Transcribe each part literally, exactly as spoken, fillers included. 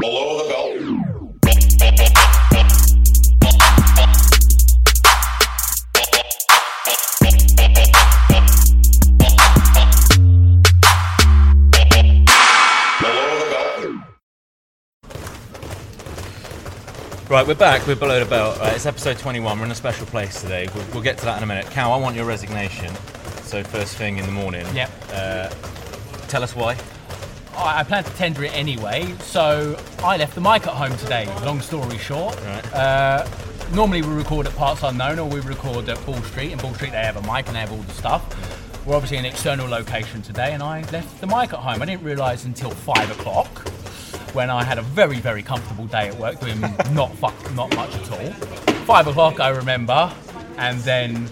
the Right, we're back. We're below the belt. Right, it's episode twenty-one. We're in a special place today. We'll, we'll get to that in a minute. Cal, I want your resignation. So first thing in the morning. Yep. Uh, tell us why. I, I planned to tender it anyway, so I left the mic at home today. Long story short. Right. Uh, normally we record at Parts Unknown, or we record at Ball Street. In Ball Street they have a mic and they have all the stuff. We're obviously in an external location today, and I left the mic at home. I didn't realise until five o'clock. When I had a very, very comfortable day at work doing not fuck, not much at all. Five o'clock, I remember, and then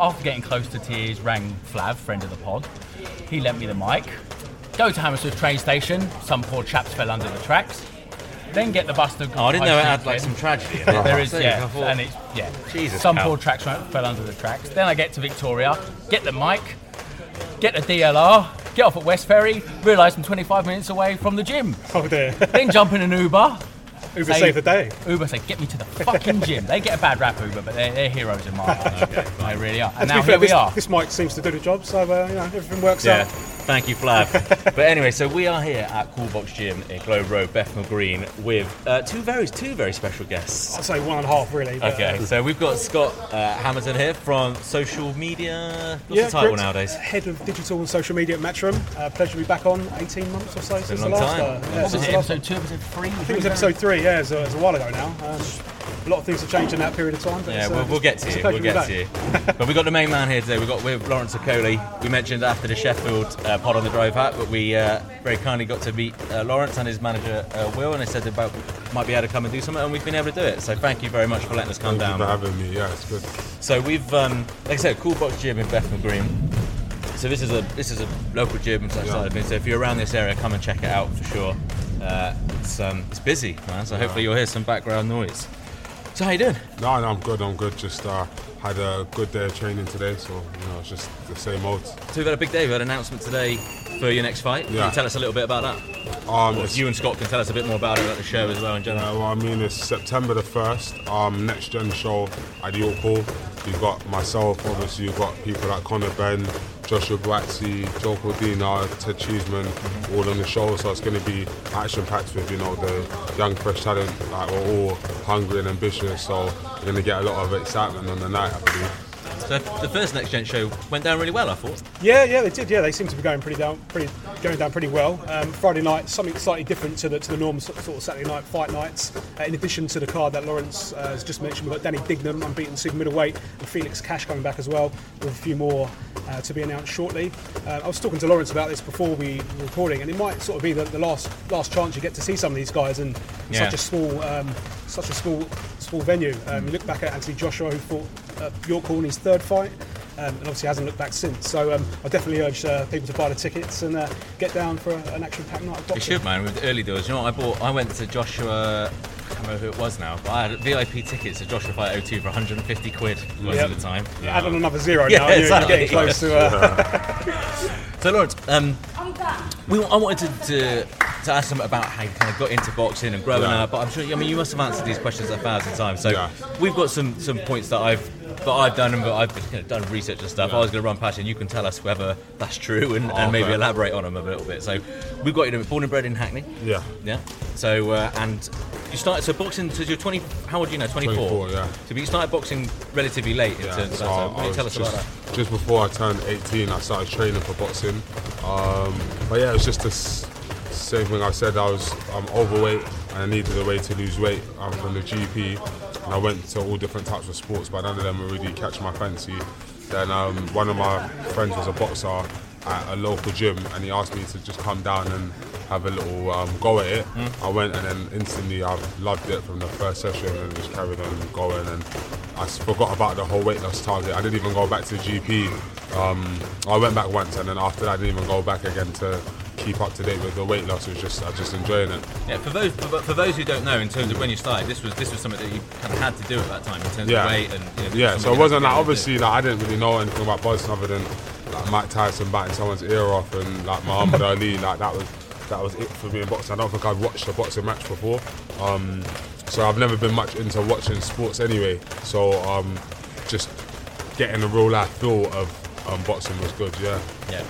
after getting close to tears, rang Flav, friend of the pod. He lent me the mic. Go to Hammersmith train station. Some poor chaps fell under the tracks. Then get the bus to. Oh, I didn't know it had like some tragedy in it. There is, yeah, and it's yeah. Jesus. Some cow. poor tracks fell under the tracks. Then I get to Victoria, get the mic, get the D L R. Get off at West Ferry, realise I'm twenty-five minutes away from the gym. Oh dear. Then jump in an Uber. Uber say, saved the day. Uber say, get me to the fucking gym. They get a bad rap, Uber, but they're, they're heroes in my eyes. Okay, they really are. And, and now fair, here this, we are. This mic seems to do the job, so uh, you know, everything works yeah. out. Thank you, Flav. But anyway, so we are here at Coolbox Gym in Globe Road, Bethnal Green, with uh, two very two very special guests. I'd say one and a half, really. But, okay, uh, so we've got Scott uh, Hammerton here from social media. What's yeah, the title correct. nowadays? Head of digital and social media at Matchroom. Uh, pleasure to be back on. eighteen months or so it's since been a long the last time. Uh, yeah, what was it? Episode two, episode three. I think it was episode three. Yeah, it was, uh, it was a while ago now. Um, a lot of things have changed in that period of time. But yeah, we'll, uh, we'll get to you. We'll get to you. But we've got the main man here today. We've got with Lawrence Okolie. We mentioned after the Sheffield. Uh, pod on the drive hat, but we uh, very kindly got to meet uh, Lawrence and his manager uh, Will, and they said about might be able to come and do something, and we've been able to do it. So thank you very much for letting us come thank down. Thank you for having me. Yeah, it's good. So we've, um, like I said, Coolbox Gym in Bethnal Green. So this is a this is a local gym and such yeah. side of So if you're around this area, come and check it out for sure. Uh, it's um, it's busy, man. So yeah. hopefully you'll hear some background noise. So how you doing? No, no, I'm good. I'm good. Just uh, had a good day of training today, so you know, it's just the same old. So we've had a big day. We had an announcement today for your next fight. Yeah. Can you tell us a little bit about that? Um, well, you and Scott can tell us a bit more about it at the show as well in general. Yeah, well, I mean, it's September the first. Um, next Gen show at York Hall. You've got myself, obviously. You've got people like Connor Ben, Joshua Bratzi, Joe Cordina, Ted Cheeseman, mm-hmm. all on the show. So it's going to be action-packed with, you know, the young, fresh talent. Like, we're all hungry and ambitious, so we're going to get a lot of excitement on the night, I believe. So the first Next Gen show went down really well, I thought. Yeah, yeah, they did. Yeah, they seem to be going pretty down, pretty going down pretty well. Um, Friday night, something slightly different to the to the norm sort of Saturday night fight nights. Uh, in addition to the card that Lawrence uh, has just mentioned, we've got Danny Dignam, unbeaten super middleweight, and Felix Cash coming back as well, with a few more uh, to be announced shortly. Uh, I was talking to Lawrence about this before we were recording, and it might sort of be the, the last last chance you get to see some of these guys in yeah. such a small um, such a small small venue. Um, you look back at Anthony Joshua, who fought Uh, York Hall in his third fight, um, and obviously hasn't looked back since. So um, I definitely urge uh, people to buy the tickets and uh, get down for a, an action-packed night. You should, man. With the early doors, you know what I bought? I went to Joshua. I can't remember who it was now, but I had V I P tickets to Joshua Fight oh two for one hundred fifty quid most yep. of the time. Yeah. Add on another zero yeah, now. Yeah, exactly. You're getting close to. Uh... So Lawrence, um, we, I wanted to. to to ask them about how you kind of got into boxing and growing yeah. up, but I'm sure, I mean, you must have answered these questions a thousand times, so yeah. we've got some, some points that I've that I've done and that I've just, you know, done research and stuff. Yeah. I was going to run past you and you can tell us whether that's true and, oh, and maybe okay. elaborate on them a little bit. So we've got you know, born and bred in Hackney. Yeah. Yeah. So, uh, and you started, so boxing, so you're twenty, how old are you now? twenty-four yeah. So you started boxing relatively late in yeah. terms of that, oh, so can you tell us just, about that? Just before I turned eighteen, I started training for boxing. Um, but yeah, it was just this... Same thing I said, I was I'm overweight, and I needed a way to lose weight. I'm from the G P and I went to all different types of sports, but none of them were really catching my fancy. Then um, one of my friends was a boxer at a local gym and he asked me to just come down and have a little um, go at it. Mm. I went and then instantly I loved it from the first session and just carried on going, and I forgot about the whole weight loss target. I didn't even go back to the G P. Um, I went back once and then after that I didn't even go back again to keep up to date with the weight loss. It was just, I was just enjoying it. Yeah, for those for, for those who don't know, in terms of when you started, this was this was something that you kind of had to do at that time in terms yeah. of weight and you know, yeah. So it wasn't like obviously like I didn't really know anything about boxing other than like Mike Tyson biting someone's ear off and like Muhammad Ali. Like that was that was it for me in boxing. I don't think I'd watched a boxing match before, um, so I've never been much into watching sports anyway. So um, just getting the real life feel of um, boxing was good. Yeah. Yeah.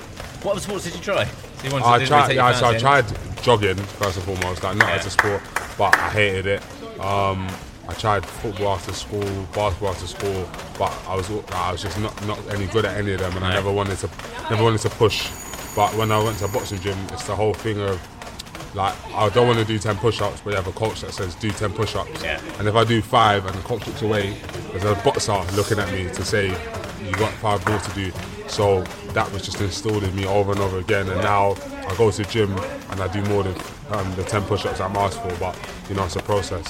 What other sports did you try? So I tried, yeah, so I tried jogging first and foremost, like not yeah. as a sport, but I hated it. Um, I tried football after school, basketball after school, but I was I was just not, not any good at any of them, and right. I never wanted to never wanted to push. But when I went to a boxing gym, it's the whole thing of like I don't want to do ten push-ups, but you have a coach that says do ten push-ups, yeah. and if I do five and the coach looks away, there's a boxer looking at me to say you got five more to do. So that was just instilled in me over and over again, and now I go to the gym and I do more than um, the ten push-ups I'm asked for, but you know, it's a process.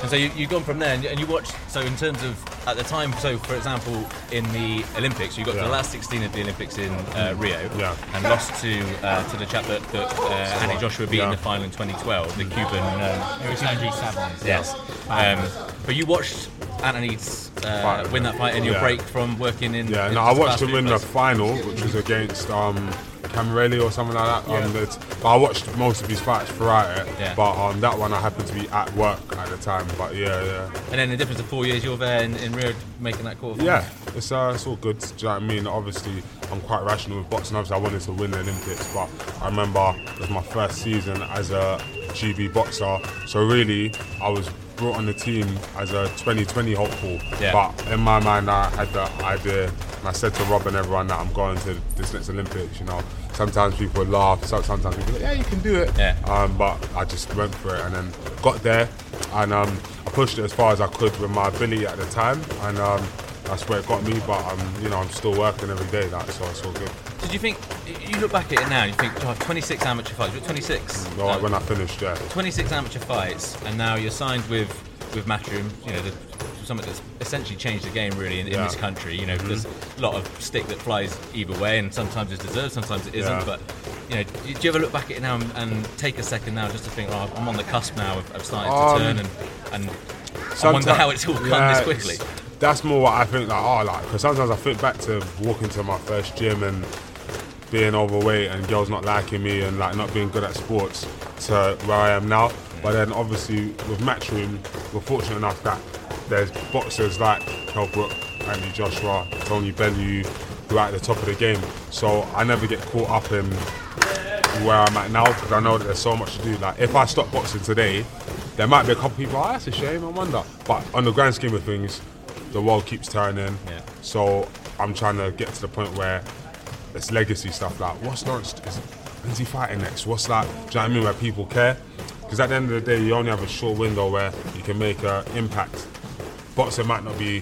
And so you, you've gone from there and you watched, so in terms of at the time, so for example in the Olympics, you got yeah. to the last sixteen of the Olympics in uh, Rio yeah. and lost to uh, to the chap that, that uh, Anthony Joshua beat yeah. in the final in twenty twelve, the Cuban. Um, it was Andy Savon. Yes. Um, but you watched Anthony's uh, win that fight in your yeah. break from working in... Yeah, in no, I watched him win the final, which was against um, Camarelli or something like that. Um, yeah. that I watched most of his fights throughout it, yeah. but um, that one I happened to be at work at the time, but yeah, yeah. And then the difference of four years you're there in, in Rio making that quarterfinal. Yeah, it's, uh, it's all good, do you know what I mean? Obviously, I'm quite rational with boxing, obviously I wanted to win the Olympics, but I remember it was my first season as a G B boxer, so really I was brought on the team as a twenty twenty hopeful, yeah. but in my mind I had the idea and I said to Rob and everyone that I'm going to this next Olympics, you know. Sometimes people laugh, sometimes people like, yeah, you can do it, yeah. um, but I just went for it and then got there and um, I pushed it as far as I could with my ability at the time, and um, that's where it got me, but um, you know, I'm still working every day, like, so it's all good. Did you think, you look back at it now and you think, oh, twenty-six amateur fights, you're twenty-six? No, no, when I finished, yeah. twenty-six amateur fights, and now you're signed with, with Matchroom, you know, the, something that's essentially changed the game, really, in, yeah. in this country. You know, mm-hmm. there's a lot of stick that flies either way, and sometimes it's deserved, sometimes it isn't, yeah. but, you know, do you ever look back at it now and, and take a second now just to think, oh, I'm on the cusp now, I've, I've started um, to turn, and, and I wonder how it's all come yeah, this quickly? That's more what I think, like, oh, like, because sometimes I think back to walking to my first gym and being overweight and girls not liking me and, like, not being good at sports to where I am now. But then, obviously, with Matchroom, we're fortunate enough that there's boxers like Kel Brook, Anthony Joshua, Tony Bellew, who are at the top of the game. So I never get caught up in where I'm at now because I know that there's so much to do. Like, if I stop boxing today, there might be a couple people, oh, that's a shame, I wonder. But on the grand scheme of things, the world keeps turning, yeah. so I'm trying to get to the point where it's legacy stuff, like what's Lawrence, is, when's he fighting next? What's that, do you know what I mean, where people care? Because at the end of the day, you only have a short window where you can make an impact. Boxing might not be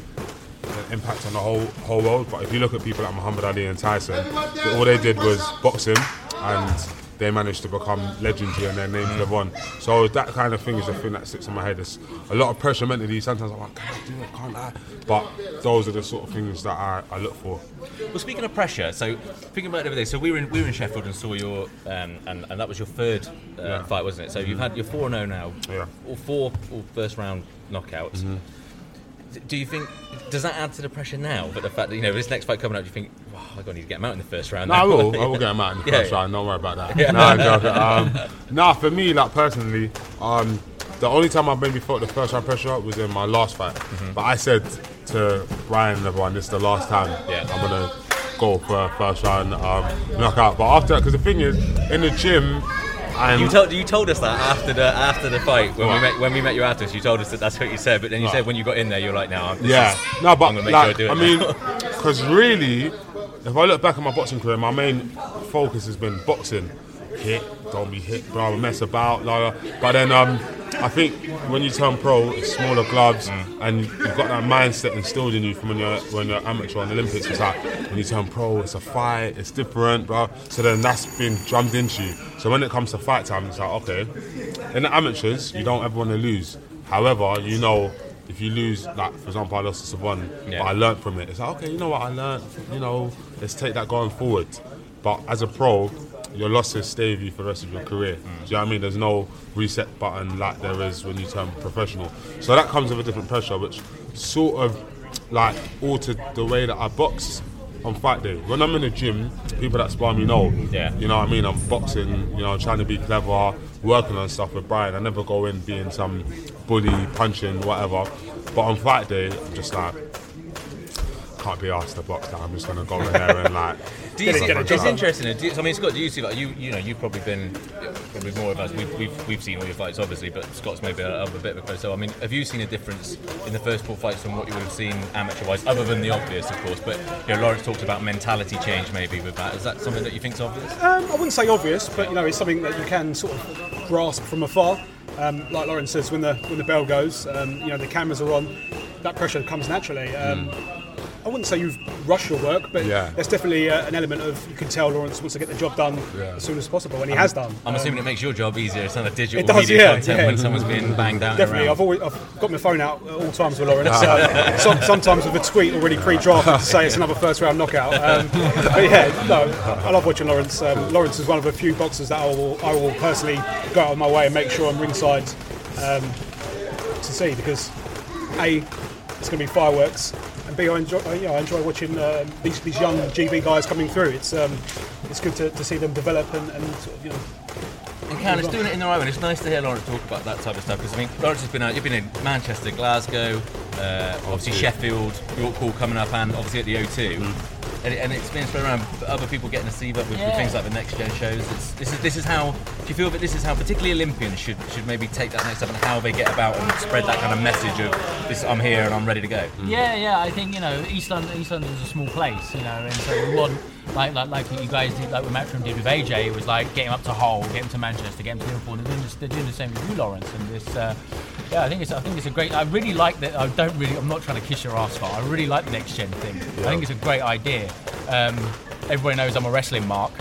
an impact on the whole whole world, but if you look at people like Muhammad Ali and Tyson, all they did was boxing, and they managed to become legendary and their names live on. So that kind of thing is the thing that sits in my head. It's a lot of pressure mentally. Sometimes I'm like, can't I do it, can't I? But those are the sort of things that I, I look for. Well, speaking of pressure, so thinking about it over there, so we were in we were in Sheffield and saw your, um, and, and that was your third uh, yeah. fight, wasn't it? So you've had your four and oh now, yeah. or four or first round knockouts. Mm-hmm. Do you think, does that add to the pressure now? But the fact that, you know, this next fight coming up, do you think, wow, I'm going to need to get him out in the first round? No, I will. I will get him out in the yeah. first round. Don't worry about that. Yeah. Nah, no, um, nah, for me, like, personally, um, the only time I maybe felt the first round pressure was in my last fight. Mm-hmm. But I said to Ryan and everyone, this is the last time yeah. I'm going to go for a first round um, knockout. But after that, because the thing is, in the gym... I'm you told you told us that after the after the fight when what? we met when we met you afterwards. You told us that that's what you said, but then you right. said when you got in there, you were like, "No, this yeah, is, no." But I'm gonna make like, sure I, do it I now. mean, because really, if I look back at my boxing career, my main focus has been boxing, hit, don't be hit, bro, mess about, blah, blah. But then um, I think when you turn pro, it's smaller gloves, mm. and you've got that mindset instilled in you from when you're when you're amateur in the Olympics. It's like when you turn pro, it's a fight, it's different, bro. So then that's been drummed into you. So when it comes to fight time, it's like, okay, in the amateurs, you don't ever want to lose. However, you know, if you lose, like for example, I lost to Savon, yeah. but I learnt from it. It's like, okay, you know what I learnt. You know, let's take that going forward. But as a pro, your losses stay with you for the rest of your career. Mm. Do you know what I mean? There's no reset button like there is when you turn professional. So that comes with a different pressure, which sort of like altered the way that I box on fight day. When I'm in the gym, people that spar me know. Yeah. You know what I mean? I'm boxing, you know, trying to be clever, working on stuff with Brian. I never go in being some bully, punching, whatever. But on fight day, I'm just like, can't be asked to box that. I'm just gonna go in there and like. Do you see, it's job. Interesting. Do you, I mean, Scott, do you see that? Like, you you know, you've probably been probably more of us. We've we've, we've seen all your fights, obviously, but Scott's maybe a, a bit of a closer. I mean, have you seen a difference in the first four fights from what you would have seen amateur-wise, other than the obvious, of course? But you know, Lawrence talked about mentality change, maybe with that. Is that something that you think's obvious? Um, I wouldn't say obvious, but you know, it's something that you can sort of grasp from afar. Um, like Lawrence says, when the when the bell goes, um, you know, the cameras are on. That pressure comes naturally. Um, mm. I wouldn't say you've rushed your work, but yeah. there's definitely uh, an element of, you can tell Lawrence wants to get the job done yeah. as soon as possible, and he I'm, has done. I'm um, assuming it makes your job easier. It's not a digital it does, media yeah, content yeah. when someone's being banged out. Definitely, I've always I've got my phone out at all times with Lawrence. uh, some, sometimes with a tweet already pre-drafted to say it's another first-round knockout. Um, but yeah, no, I love watching Lawrence. Um, Lawrence is one of the few boxers that I will, I will personally go out of my way and make sure I'm ringside um, to see, because A, it's going to be fireworks. And B, I enjoy, you know, I enjoy watching um, these these young G B guys coming through. It's um, it's good to, to see them develop and, and sort of, you know. And Callum's doing it in their own. It's nice to hear Lawrence talk about that type of stuff, because I mean, Lawrence has been out. You've been in Manchester, Glasgow, uh, obviously Sheffield, York Hall coming up, and obviously at the O two. Mm-hmm. And, it, and it's been spread around. Other people getting to see that with, yeah. with things like the Next Gen shows. It's, this is this is how. Do you feel that this is how particularly Olympians should should maybe take that next step, and how they get about and spread that kind of message of this, I'm here and I'm ready to go? Mm-hmm. Yeah, yeah. I think you know, East London. East London's a small place, you know, and so we want. Like like like you guys did, like what Matchroom did with A J, it was like get him up to Hull, get him to Manchester, get him to Liverpool. They're doing, this, they're doing the same with you, Lawrence. And this, uh, yeah, I think it's I think it's a great. I really like that. I don't really. I'm not trying to kiss your ass, but I really like the Next Gen thing. Yeah. I think it's a great idea. Um, everybody knows I'm a wrestling mark.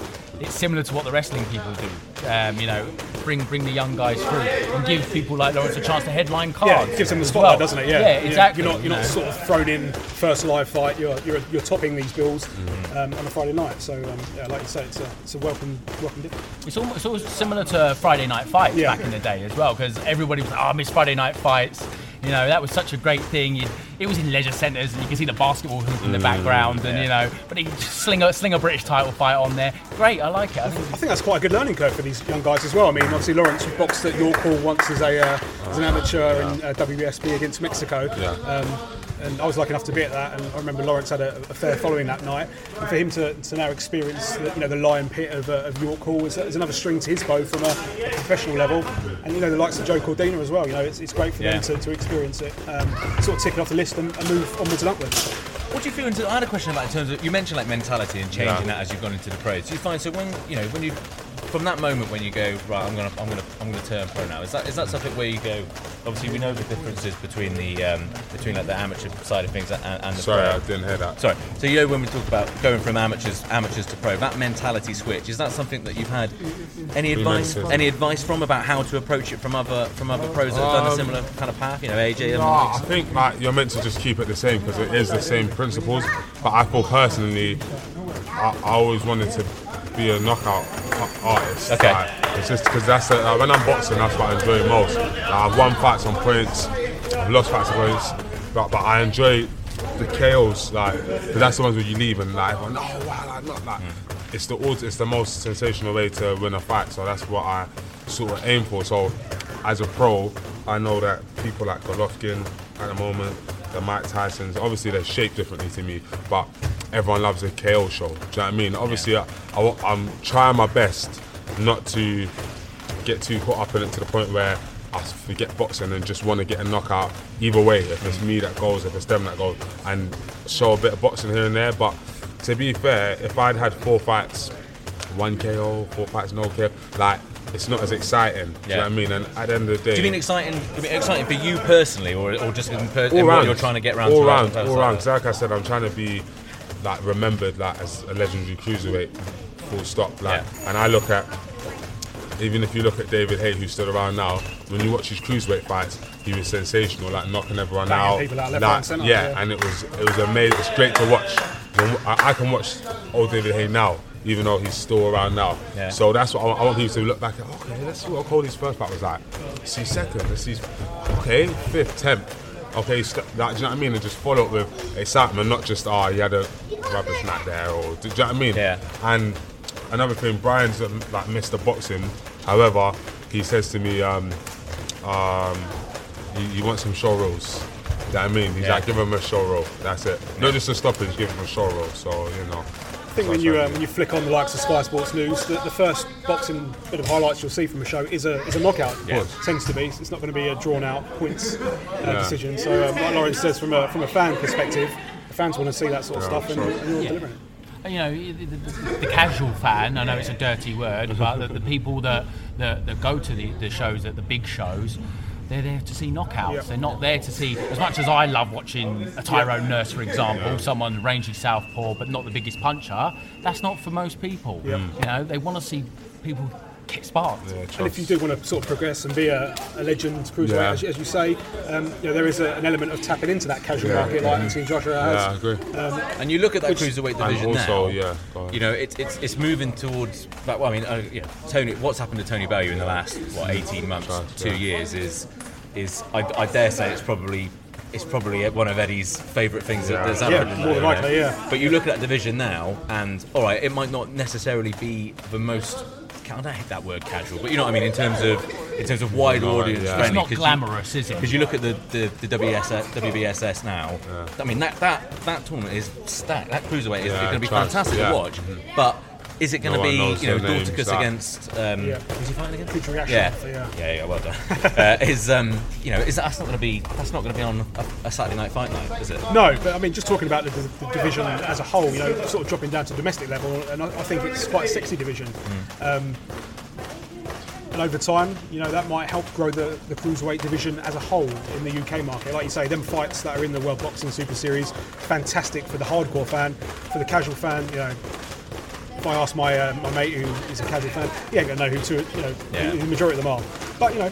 It's similar to what the wrestling people do. Um, you know, bring bring the young guys through and give people like Lawrence a chance to headline cards. Yeah, it gives them the spotlight, well. doesn't it? Yeah, yeah, exactly. You're not you're no. not sort of thrown in first live fight. You're you're you're topping these bills mm-hmm. um, on a Friday night. So um, yeah, like you say, it's a it's a welcome welcome difference. It's almost it's almost similar to Friday night fights yeah. back in the day as well, because everybody was like, oh, I miss Friday night fights. You know, that was such a great thing. You'd, it was in leisure centres, and you can see the basketball hoop in the mm, background, yeah. and you know, but he sling a sling a British title fight on there. Great, I like it. I think, I think that's quite a good learning curve for these young guys as well. I mean, obviously Lawrence boxed at York Hall once as a uh, as an amateur yeah. in uh, W B S S against Mexico. Yeah. Um, and I was lucky enough to be at that, and I remember Lawrence had a, a fair following that night, and for him to, to now experience the, you know, the lion pit of, uh, of York Hall is, is another string to his bow from a, a professional level, and you know, the likes of Joe Cordina as well, you know, it's, it's great for yeah. them to, to experience it, um, sort of ticking off the list and, and move onwards and upwards. What do you feel into, I had a question about in terms of, you mentioned like mentality and changing yeah. that as you've gone into the pros. Do you find, so when, you know, when you, from that moment when you go, right, I'm gonna, I'm gonna, I'm gonna turn pro now, is that, is that something where you go, obviously we know the differences between the, um, between like the amateur side of things and, and the Sorry, pro. I didn't hear that. Sorry. So you know when we talk about going from amateurs, amateurs to pro, that mentality switch, is that something that you've had any advice, any advice from about how to approach it from other, from other pros that have um, done a similar kind of path, you know, A J? No, I think like you're meant to just keep it the same, because it is the same principles, but I feel personally, I, I always wanted to be a knockout artist. Okay. Like, it's just because that's the, like, when I'm boxing, that's what I enjoy most. Like, I've won fights on points, I've lost fights on points, but, but I enjoy the chaos, like, because that's the ones where you leave and like, no, why like not? Like, it's the it's the most sensational way to win a fight, so that's what I sort of aim for. So as a pro, I know that people like Golovkin at the moment, the Mike Tysons, obviously they're shaped differently to me, but everyone loves a K O show, do you know what I mean? Obviously, yeah. I, I, I'm trying my best not to get too caught up in it to the point where I forget boxing and just want to get a knockout either way, if it's me that goes, if it's them that goes, and show a bit of boxing here and there. But to be fair, if I'd had four fights, one K O, four fights, no K O, like, it's not as exciting. Yeah. Do you know what I mean? And at the end of the day... Do you mean exciting exciting for you personally, or, or just in, per, in what you're trying to get round all to? Round, all round, because like I said, I'm trying to be like remembered like as a legendary cruiserweight, full stop. Like, yeah. And I look at, even if you look at David Hay, who's still around now, when you watch his cruiserweight fights, he was sensational, like knocking everyone out. People out left like, and centre, yeah, yeah, and it was it was amazing. It's great to watch. I, I can watch old David Hay now, even though he's still around now. Yeah. So that's what I want, I want people to look back at. Okay, let's see what Okolie's first fight was like. Let's see second, let's see, okay, fifth, tenth. Okay, st- like, do you know what I mean? And just follow up with excitement, not just, oh, you had a rubbish night there, or do you know what I mean? Yeah. And another thing, Brian's like Mister Boxing. However, he says to me, um, um, you, you want some show rolls. You know what I mean? He's yeah. like, give him a show roll, that's it. Yeah. Not just a stoppage, give him a show roll, so, you know. I think when you um, when you flick on the likes of Sky Sports News, the, the first boxing bit of highlights you'll see from a show is a is a knockout. Yeah. It tends to be. It's not going to be a drawn out points uh, yeah. decision. So um, like Lawrence says, from a from a fan perspective, the fans want to see that sort of yeah, stuff, sure. and, and you're yeah. delivering it. You know, the, the, the casual fan, I know it's a dirty word, but the, the people that, that that go to the, the shows, at the big shows, they're there to see knockouts. Yep. They're not there to see, as much as I love watching a Tyrone Nurse, for example, yeah. someone rangy southpaw, but not the biggest puncher, that's not for most people. Yep. You know, they want to see people get sparked. Yeah, and if you do want to sort of progress and be a, a legend cruiserweight, yeah. as, as you say, um, you know, there is a, an element of tapping into that casual yeah, market, yeah, like Anthony Joshua has. Yeah, I agree. Um, and you look at that which, cruiserweight division and also, now. Yeah, go on. You know, it's it's it's moving towards. Like, well, I mean, uh, yeah, Tony. What's happened to Tony Bellew in the last what eighteen months, Trust, two yeah. years? Is is I, I dare say it's probably. It's probably one of Eddie's favourite things yeah. that's happened. Yeah, more likely, yeah. But you look at that division now, and all right, it might not necessarily be the most. I don't hate that word casual, but you know what I mean in terms of in terms of wide no, audience yeah. friendly. It's not glamorous, you, is it? Because you look at the, the, the W B S S now, yeah. I mean that, that that tournament is stacked. That cruiserweight is yeah, going to be fantastic yeah. to watch, mm-hmm. but is it going to no be you know Dorticus against? Um, yeah. Is he fighting against? Yeah. Yeah. yeah, yeah, yeah. Well done. uh, is um, you know is that's not going to be that's not going to be on a, a Saturday night fight night, is it? No, but I mean just talking about the, the, the division as a whole, you know, sort of dropping down to domestic level, and I, I think it's quite a sexy division. Mm. Um, and over time, you know, that might help grow the, the cruiserweight division as a whole in the U K market. Like you say, them fights that are in the World Boxing Super Series, fantastic for the hardcore fan, for the casual fan, you know. If I ask my uh, my mate who is a casual fan, he ain't going to know who to, you know, yeah. who the majority of them are. But, you know.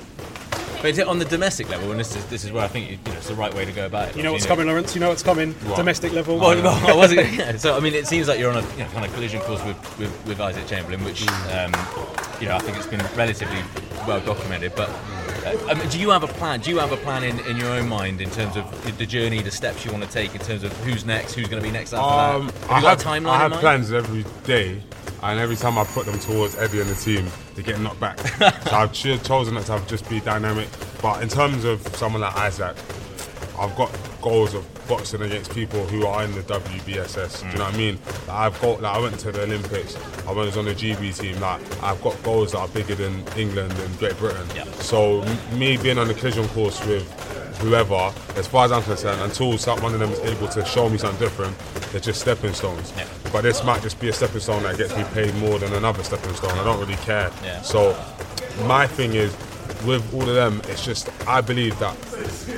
But is it on the domestic level? And this is this is where I think you know, it's the right way to go about it. You know what's you coming, know. Lawrence? You know what's coming? What? Domestic level. Well, oh, no. I wasn't, yeah. So, I mean, it seems like you're on a you know, kind of collision course with, with, with Isaac Chamberlain, which, um, you know, I think it's been relatively well documented. But uh, I mean, do you have a plan? Do you have a plan in, in your own mind in terms of the journey, the steps you want to take, in terms of who's next, who's going to be next after um, that? Have you I got have, a timeline I have in mind? Plans every day. And every time I put them towards Eddie and the team, they get knocked back. So I've chosen not to have just be dynamic. But in terms of someone like Isaac, I've got goals of boxing against people who are in the W B S S. Mm. Do you know what I mean? Like I've got, like I went to the Olympics. I was on the G B team. Like I've got goals that are bigger than England and Great Britain. Yep. So m- me being on the collision course with whoever, as far as I'm concerned, until one of them is able to show me something different, they're just stepping stones. Yeah. But this might just be a stepping stone that gets me paid more than another stepping stone. I don't really care. Yeah. So my thing is, with all of them, it's just, I believe that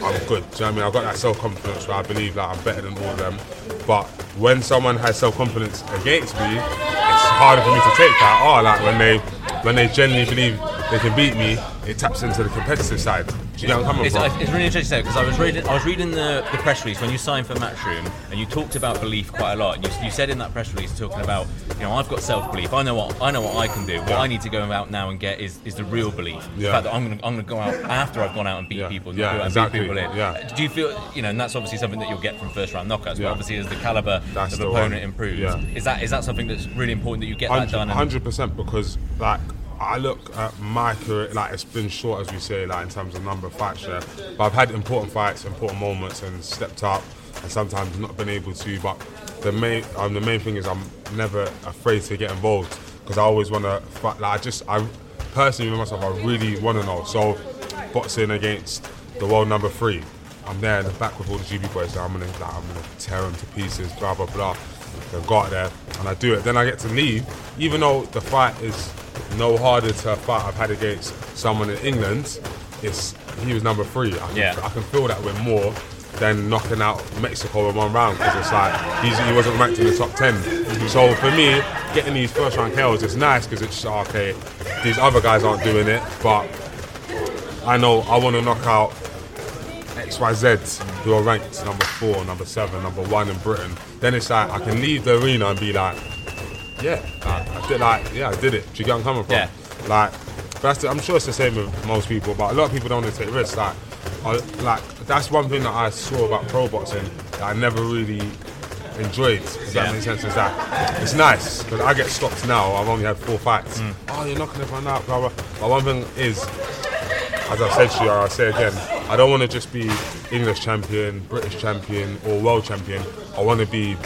I'm good. Do you know what I mean? I've got that self-confidence where I believe that I'm better than all of them. But when someone has self-confidence against me, it's harder for me to take that. Oh, like when they, when they genuinely believe they can beat me, it taps into the competitive side. Do you know what I'm coming from? It's really interesting because I was reading, I was reading the, the press release when you signed for Matchroom, and you talked about belief quite a lot. And you, you said in that press release, talking about, you know, I've got self-belief. I know what I know what I can do. What yeah. I need to go out now and get is, is the real belief. Yeah. The fact that I'm gonna I'm gonna go out after I've gone out and beat yeah. people. And yeah, go exactly. And beat people in. Yeah. Do you feel you know? And that's obviously something that you'll get from first round knockouts. Yeah. But obviously, as the caliber that's of the opponent one. Improves, yeah. is that is that something that's really important that you get that done? one hundred percent because like. I look at my career, like it's been short as we say, like in terms of number of fights there. Yeah. But I've had important fights, important moments and stepped up and sometimes not been able to, but the main um, the main thing is I'm never afraid to get involved because I always want to fight, like I just, I personally with myself, I really want to know. So boxing against the world number three, I'm there in the back with all the G B boys, so I'm going like, to tear them to pieces, blah, blah, blah. They've got there and I do it. Then I get to leave, even though the fight is no harder to fight I've had against someone in England. It's he was number three. I can, yeah. I can feel that with more than knocking out Mexico in one round, because it's like he's, he wasn't ranked in the top ten. So for me, getting these first round K Os is nice, because it's just, okay, these other guys aren't doing it, but I know I want to knock out X Y Z who are ranked number four, number seven, number one in Britain. Then it's like I can leave the arena and be like, yeah, like, I did, like, yeah, I did it. Do you get what I'm coming from? Yeah. Like, that's the, I'm sure it's the same with most people, but a lot of people don't want to take risks. Like, I, like that's one thing that I saw about pro boxing that I never really enjoyed. Does that yeah. make sense? Is that it's nice because I get stopped now. I've only had four fights. Mm. Oh, you're knocking everyone out, blah blah. But one thing is, as I've said to you, I'll say again, I don't want to just be English champion, British champion, or world champion. I want to be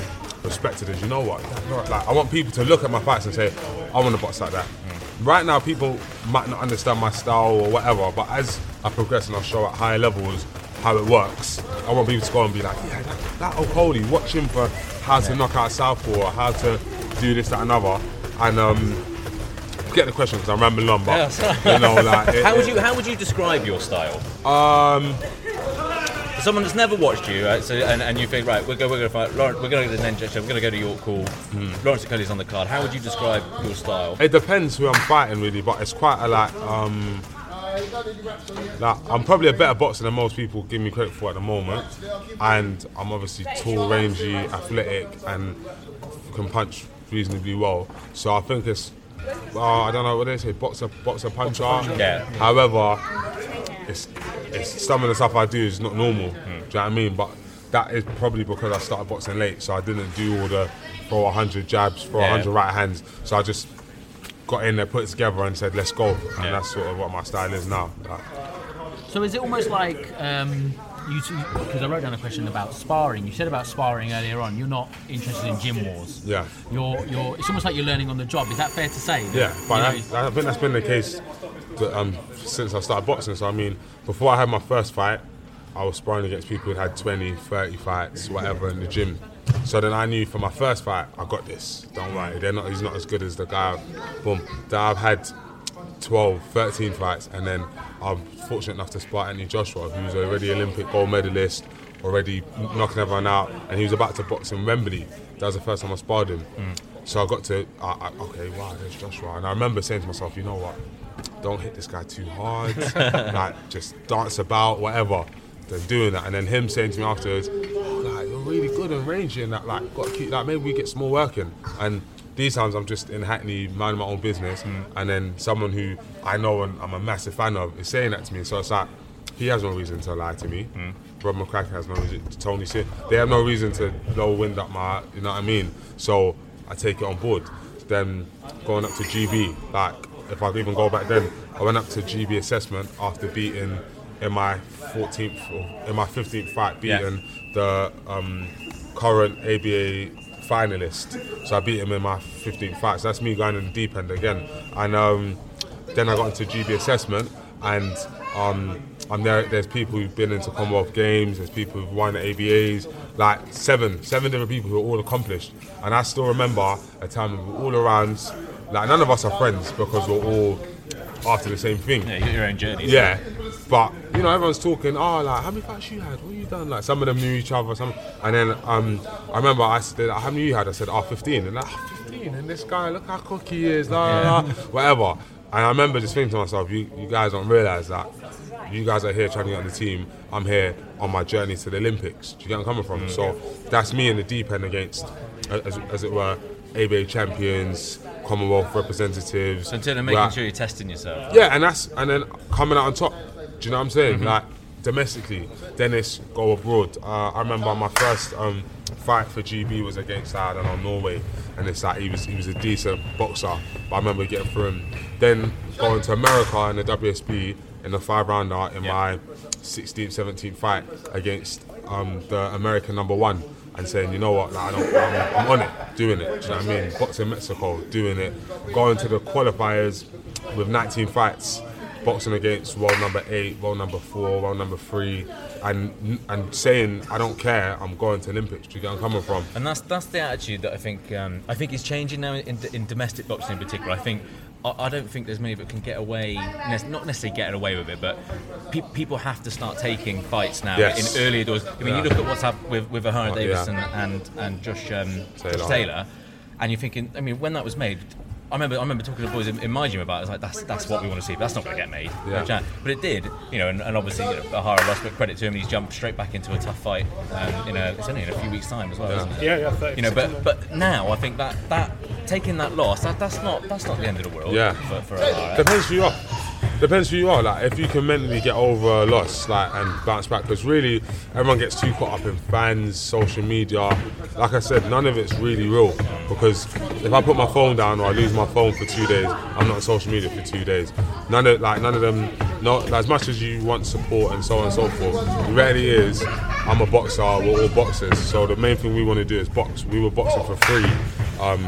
respected as, you know what? Like, I want people to look at my fights and say, I want to box like that. Mm. Right now, people might not understand my style or whatever, but as I progress and I show at higher levels how it works, I want people to go and be like, yeah, that, that Okolie, watch him for how to yeah. knock out Southpaw, or how to do this, that, and other. And, um, get the question because I'm rambling on, but you know, like, it, how would you how would you describe your style? Um, someone that's never watched you, right, so, and, and you think, right, we're going we're going to fight Lawrence, we're going to go to the N J F, we're going to go to York Hall. Mm. Lawrence Okolie's on the card. How would you describe your style? It depends who I'm fighting, really, but it's quite a like. Um, Like, I'm probably a better boxer than most people give me credit for at the moment, and I'm obviously tall, rangy, athletic, and can punch reasonably well. So I think it's. Uh, I don't know what they say, boxer, boxer, puncher. Yeah. However, it's, it's some of the stuff I do is not normal. Mm. Do you know what I mean? But that is probably because I started boxing late, so I didn't do all the throw one hundred jabs, throw yeah. one hundred right hands. So I just got in there, put it together, and said, "Let's go." And yeah. that's sort of what my style is now. Like. So is it almost like um, you? Because I wrote down a question about sparring. You said about sparring earlier on. You're not interested in gym wars. Yeah. You're. You're. It's almost like you're learning on the job. Is that fair to say? Yeah. But I, I think that's been the case that, um, since I started boxing. So I mean, before I had my first fight, I was sparring against people who had twenty, thirty fights, whatever, in the gym. So then I knew for my first fight, I got this. Don't worry, they're not. He's not as good as the guy. Boom. That I've had twelve, thirteen fights, and then I'm fortunate enough to spar Anthony Joshua, who's already Olympic gold medalist, already knocking everyone out, and he was about to box in Wembley. That was the first time I sparred him. Mm. So I got to, I, I, okay, wow, there's Joshua. And I remember saying to myself, you know what? Don't hit this guy too hard. Like, just dance about, whatever. Then doing that, and then him saying to me afterwards, really good and rangy and that, like, got to keep, like, maybe we get some more working. And these times I'm just in Hackney, minding my own business, mm. and then someone who I know and I'm a massive fan of is saying that to me. So it's like, he has no reason to lie to me. Mm. Rob McCracken has no reason, Tony Sin, they have no reason to blow wind up my, you know what I mean? So I take it on board. Then going up to G B, like, if I even go back then, I went up to G B assessment after beating, in my fourteenth or in my fifteenth fight, beating yeah. the um, current A B A finalist. So I beat him in my fifteenth fight. So that's me going in the deep end again. And um, then I got into G B assessment, and um, I'm there. There's people who've been into Commonwealth Games. There's people who've won A B As. Like seven, seven different people who are all accomplished. And I still remember a time we were all around. Like, none of us are friends because we're all after the same thing. Yeah, you got your own journey. Yeah. But, you know, everyone's talking, oh, like, how many fights you had? What you done? Like, some of them knew each other. Some, and then um, I remember I said, how many you had? I said, oh, fifteen. And like, oh, fifteen, and this guy, look how cocky he is, la, la, la, whatever. And I remember just thinking to myself, you, you guys don't realise that you guys are here trying to get on the team. I'm here on my journey to the Olympics. Do you get where I'm coming from? Mm. So that's me in the deep end against, as, as it were, A B A champions, Commonwealth representatives. So instead of making like, sure you're testing yourself. Yeah, and that's and then coming out on top. Do you know what I'm saying? Mm-hmm. Like, domestically, then it's go abroad. Uh, I remember my first um, fight for G B was against, I don't know, Norway. And it's like, he was he was a decent boxer, but I remember getting through him. Then going to America in the W S B in the five-rounder in yeah. my sixteenth, seventeenth fight against um, the American number one. And saying, you know what, like, I don't, I'm, I'm on it, doing it, do you know what I mean? Boxing Mexico, doing it. Going to the qualifiers with nineteen fights, boxing against world number eight, world number four, world number three, and and saying, I don't care, I'm going to Olympics, do you get where I'm coming from? And that's that's the attitude that I think um, I think is changing now in, in domestic boxing in particular. I think I don't think there's many that can get away, not necessarily get away with it, but pe- people have to start taking fights now yes. in earlier doors. I mean, yeah. you look at what's happened with, with Ohara Davies and, and, and Josh, um, Taylor. Josh Taylor, and you're thinking, I mean, when that was made, I remember I remember talking to the boys in, in my gym about it. It's like, that's that's what we want to see, but that's not going to get made. Yeah. But it did, you know, and, and obviously you know, Ohara lost, but credit to him, he's jumped straight back into a tough fight um, in a, it's only in a few weeks' time as well, yeah. isn't it? Yeah, yeah. thirty, you know, but, but now I think that... that taking that loss, that, that's not that's not the end of the world. Yeah, for, for Ohara. Depends who you are. Depends who you are. Like if you can mentally get over a loss, like and bounce back, because really everyone gets too caught up in fans, social media. Like I said, none of it's really real. Because if I put my phone down or I lose my phone for two days, I'm not on social media for two days. None of like none of them. Not as much as you want support and so on and so forth. The reality is, I'm a boxer. We're all boxers. So the main thing we want to do is box. We were boxing for free. Um,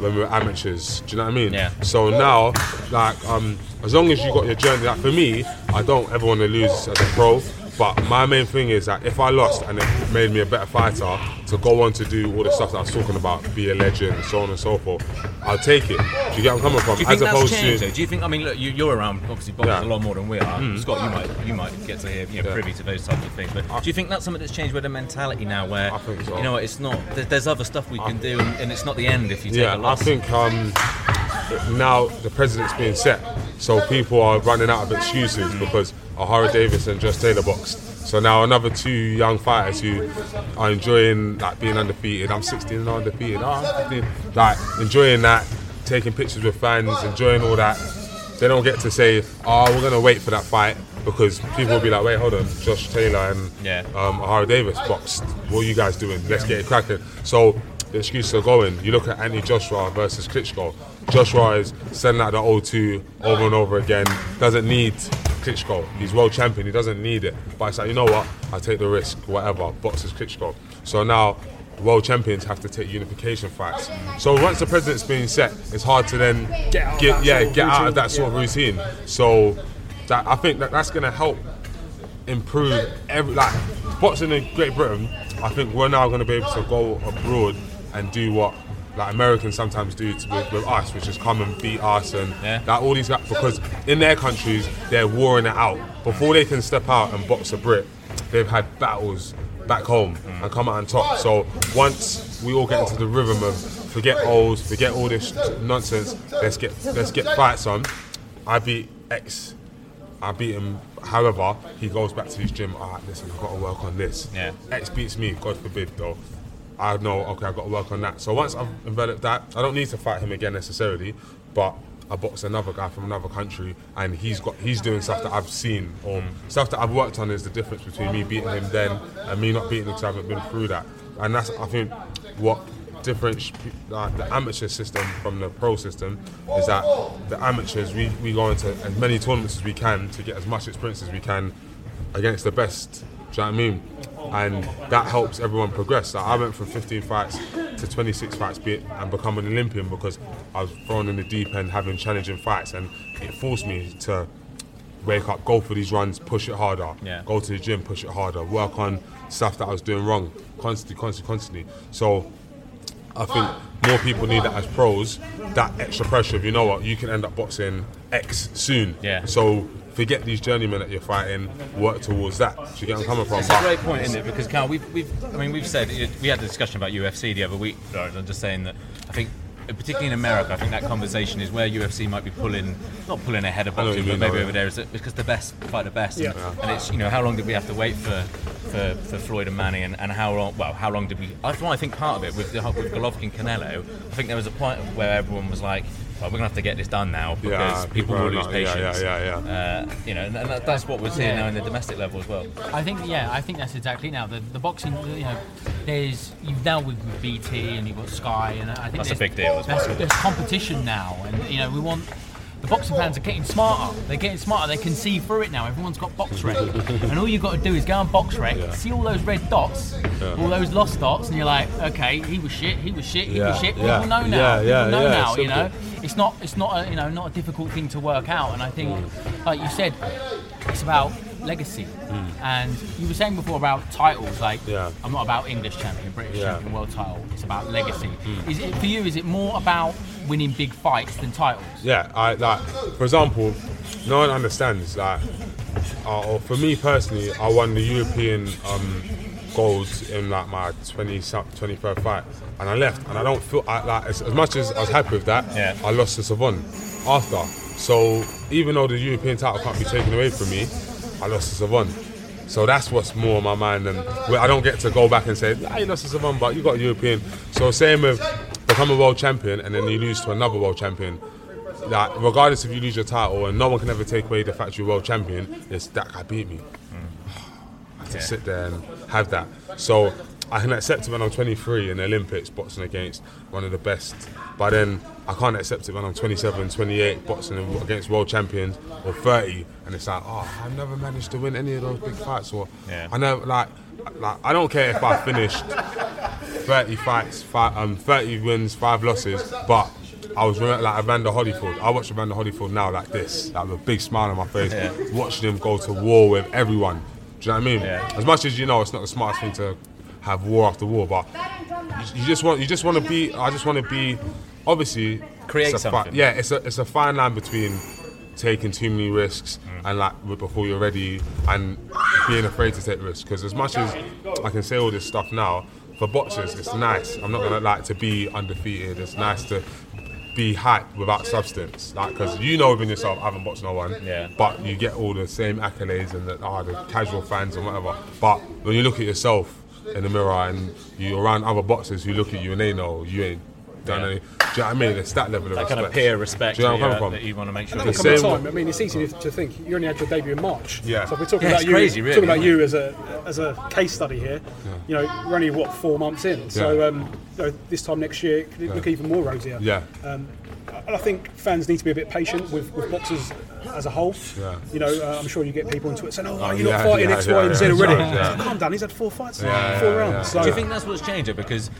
when we were amateurs, do you know what I mean? Yeah. So now, like, um, as long as you got your journey, like for me, I don't ever want to lose as a pro, but my main thing is that if I lost and it made me a better fighter, to go on to do all the stuff that I was talking about, be a legend, and so on and so forth, I'll take it. Do you get what I'm coming from? Do you think as opposed that's changed, to, though? Do you think? I mean, look, you, you're around obviously boxing yeah. a lot more than we are. Mm. Scott, you might you might get to hear you know, yeah. privy to those types of things. But I, do you think that's something that's changed with the mentality now, where I think so. You know it's not there's other stuff we I, can do, and, and it's not the end if you take yeah, a loss. I think um, now the precedent's being set, so people are running out of excuses mm. because Ohara Davies and Josh Taylor boxed. So now another two young fighters who are enjoying like being undefeated. I'm sixteen and undefeated. Oh, like enjoying that, taking pictures with fans, enjoying all that. They don't get to say, "Oh, we're gonna wait for that fight," because people will be like, "Wait, hold on, Josh Taylor and yeah. um, Ohara Davies boxed. What are you guys doing? Let's get it cracking." So the excuses are going. You look at Anthony Joshua versus Klitschko. Joshua is sending out the oh two over and over again. Doesn't need. Klitschko, he's world champion, he doesn't need it, but it's like, you know what, I take the risk, whatever, boxers Klitschko. So now world champions have to take unification fights, so once the precedent's been set, it's hard to then get out, get, yeah, get out of that sort of routine. So that, I think that that's going to help improve every, like boxing in Great Britain. I think we're now going to be able to go abroad and do what like Americans sometimes do to, with, with us, which is come and beat us and yeah. like all these guys, because in their countries they're warring it out. Before they can step out and box a Brit, they've had battles back home mm. and come out on top. So once we all get into the rhythm of forget O's, forget all this nonsense, let's get let's get fights on. I beat X, I beat him. However, he goes back to his gym. All right, listen, I've got to work on this. Yeah. X beats me, God forbid, though. I know, okay, I've got to work on that. So once I've developed that, I don't need to fight him again necessarily, but I boxed another guy from another country and he's got he's doing stuff that I've seen or mm. stuff that I've worked on. Is the difference between me beating him then and me not beating him because I haven't been through that. And that's, I think, what difference uh, the amateur system from the pro system is, that the amateurs, we, we go into as many tournaments as we can to get as much experience as we can against the best. Do you know what I mean? And that helps everyone progress. Like I went from fifteen fights to twenty-six fights and become an Olympian because I was thrown in the deep end having challenging fights, and it forced me to wake up, go for these runs, push it harder, yeah. go to the gym, push it harder, work on stuff that I was doing wrong constantly, constantly, constantly. So I think more people need that as pros, that extra pressure of, you know what, you can end up boxing X soon. Yeah. So forget these journeymen that you're fighting, work towards that. Do you get where I'm coming from? It's a great point, isn't it? Because Carl, we've, we've, I mean, we've said, we had a discussion about U F C the other week, Lawrence. I'm just saying that I think, particularly in America, I think that conversation is where U F C might be pulling, not pulling ahead of boxing, but maybe over there, is it because the best fight the best. Yeah. And, and it's, you know, how long did we have to wait for for, for Floyd and Manny, and, and how long, well, how long did we, I think part of it, with, the, with Golovkin Canelo, I think there was a point where everyone was like, well, we're going to have to get this done now because yeah, people, people will lose not, patience. Yeah, yeah, yeah, yeah. Uh, you know, and that, that's what we're seeing yeah. now in the domestic level as well. I think, yeah, I think that's exactly now. The, the boxing, you know, there's, you've now with B T and you've got Sky, and I think that's a big deal as well. There's, there's competition now, and, you know, we want, the boxing fans are getting smarter. They're getting smarter. They can see through it now. Everyone's got box rec. And all you've got to do is go on box rec, yeah. see all those red dots, yeah. all those lost dots, and you're like, okay, he was shit, he was shit, he yeah. was shit. People yeah. know now. Yeah, yeah, People know yeah, now, simple. You know. It's not, it's not, a, you know, not a difficult thing to work out. And I think, like you said, it's about legacy. Mm. And you were saying before about titles, like yeah. I'm not about English champion, British yeah. champion, world title. It's about legacy. Mm. Is it for you? Is it more about winning big fights than titles? Yeah, I like. For example, no one understands. Like, uh, or for me personally, I won the European um, gold in like my twenty-third fight, and I left, and I don't feel I, like as, as much as I was happy with that. Yeah. I lost to Savon after. So even though the European title can't be taken away from me, I lost to Savon. So that's what's more in my mind, and I don't get to go back and say, I lost to Savon, but you got a European. So same with become a world champion and then you lose to another world champion. Like, regardless if you lose your title, and no one can ever take away the fact you're world champion, it's that guy beat me. Mm. I have to yeah. sit there and have that. So I can accept it when I'm twenty-three in the Olympics, boxing against one of the best. But then I can't accept it when I'm twenty-seven, twenty-eight, boxing against world champions, or thirty, and it's like, oh, I've never managed to win any of those big fights. Or yeah. I know, like, like, I don't care if I finished thirty fights, five, um, thirty wins, five losses, but I was like Evander Holyfield. I watch Evander Holyfield now like this, like with a big smile on my face, yeah. watching him go to war with everyone. Do you know what I mean? Yeah. As much as you know, it's not the smartest thing to have war after war, but you just want you just want to be. I just want to be. Obviously, create something. Fi- yeah, it's a it's a fine line between taking too many risks mm. and like before you're ready, and being afraid to take risks. Because as much as I can say all this stuff now, for boxers, it's nice. I'm not gonna like to be undefeated. It's nice to be hyped without substance, like, because you know within yourself, I haven't boxed no one, yeah. but you get all the same accolades and the, oh, the casual fans and whatever. But when you look at yourself in the mirror and you're around other boxers who look at you and they know you ain't done yeah. any. Do you know what I mean? It's that level that of respect. That kind of peer respect. Do you know where I'm coming from? That you want to make sure. And that the time. I mean, it's easy to think. You only had your debut in March. Yeah. So if we're talking yeah, about you, crazy, really, talking about you as a as a case study here. Yeah. You know, we're only what four months in. So yeah. um, you know, this time next year, it could yeah. look even more rosier. Yeah. Um, and I think fans need to be a bit patient with, with boxers as a whole. Yeah. You know, uh, I'm sure you get people into it saying, "Oh, oh you're yeah, not fighting yeah, X, yeah, Y, and Z already." Calm down. He's had four fights, yeah, four yeah, rounds. Yeah, yeah. So do you think that's what's changed it? Because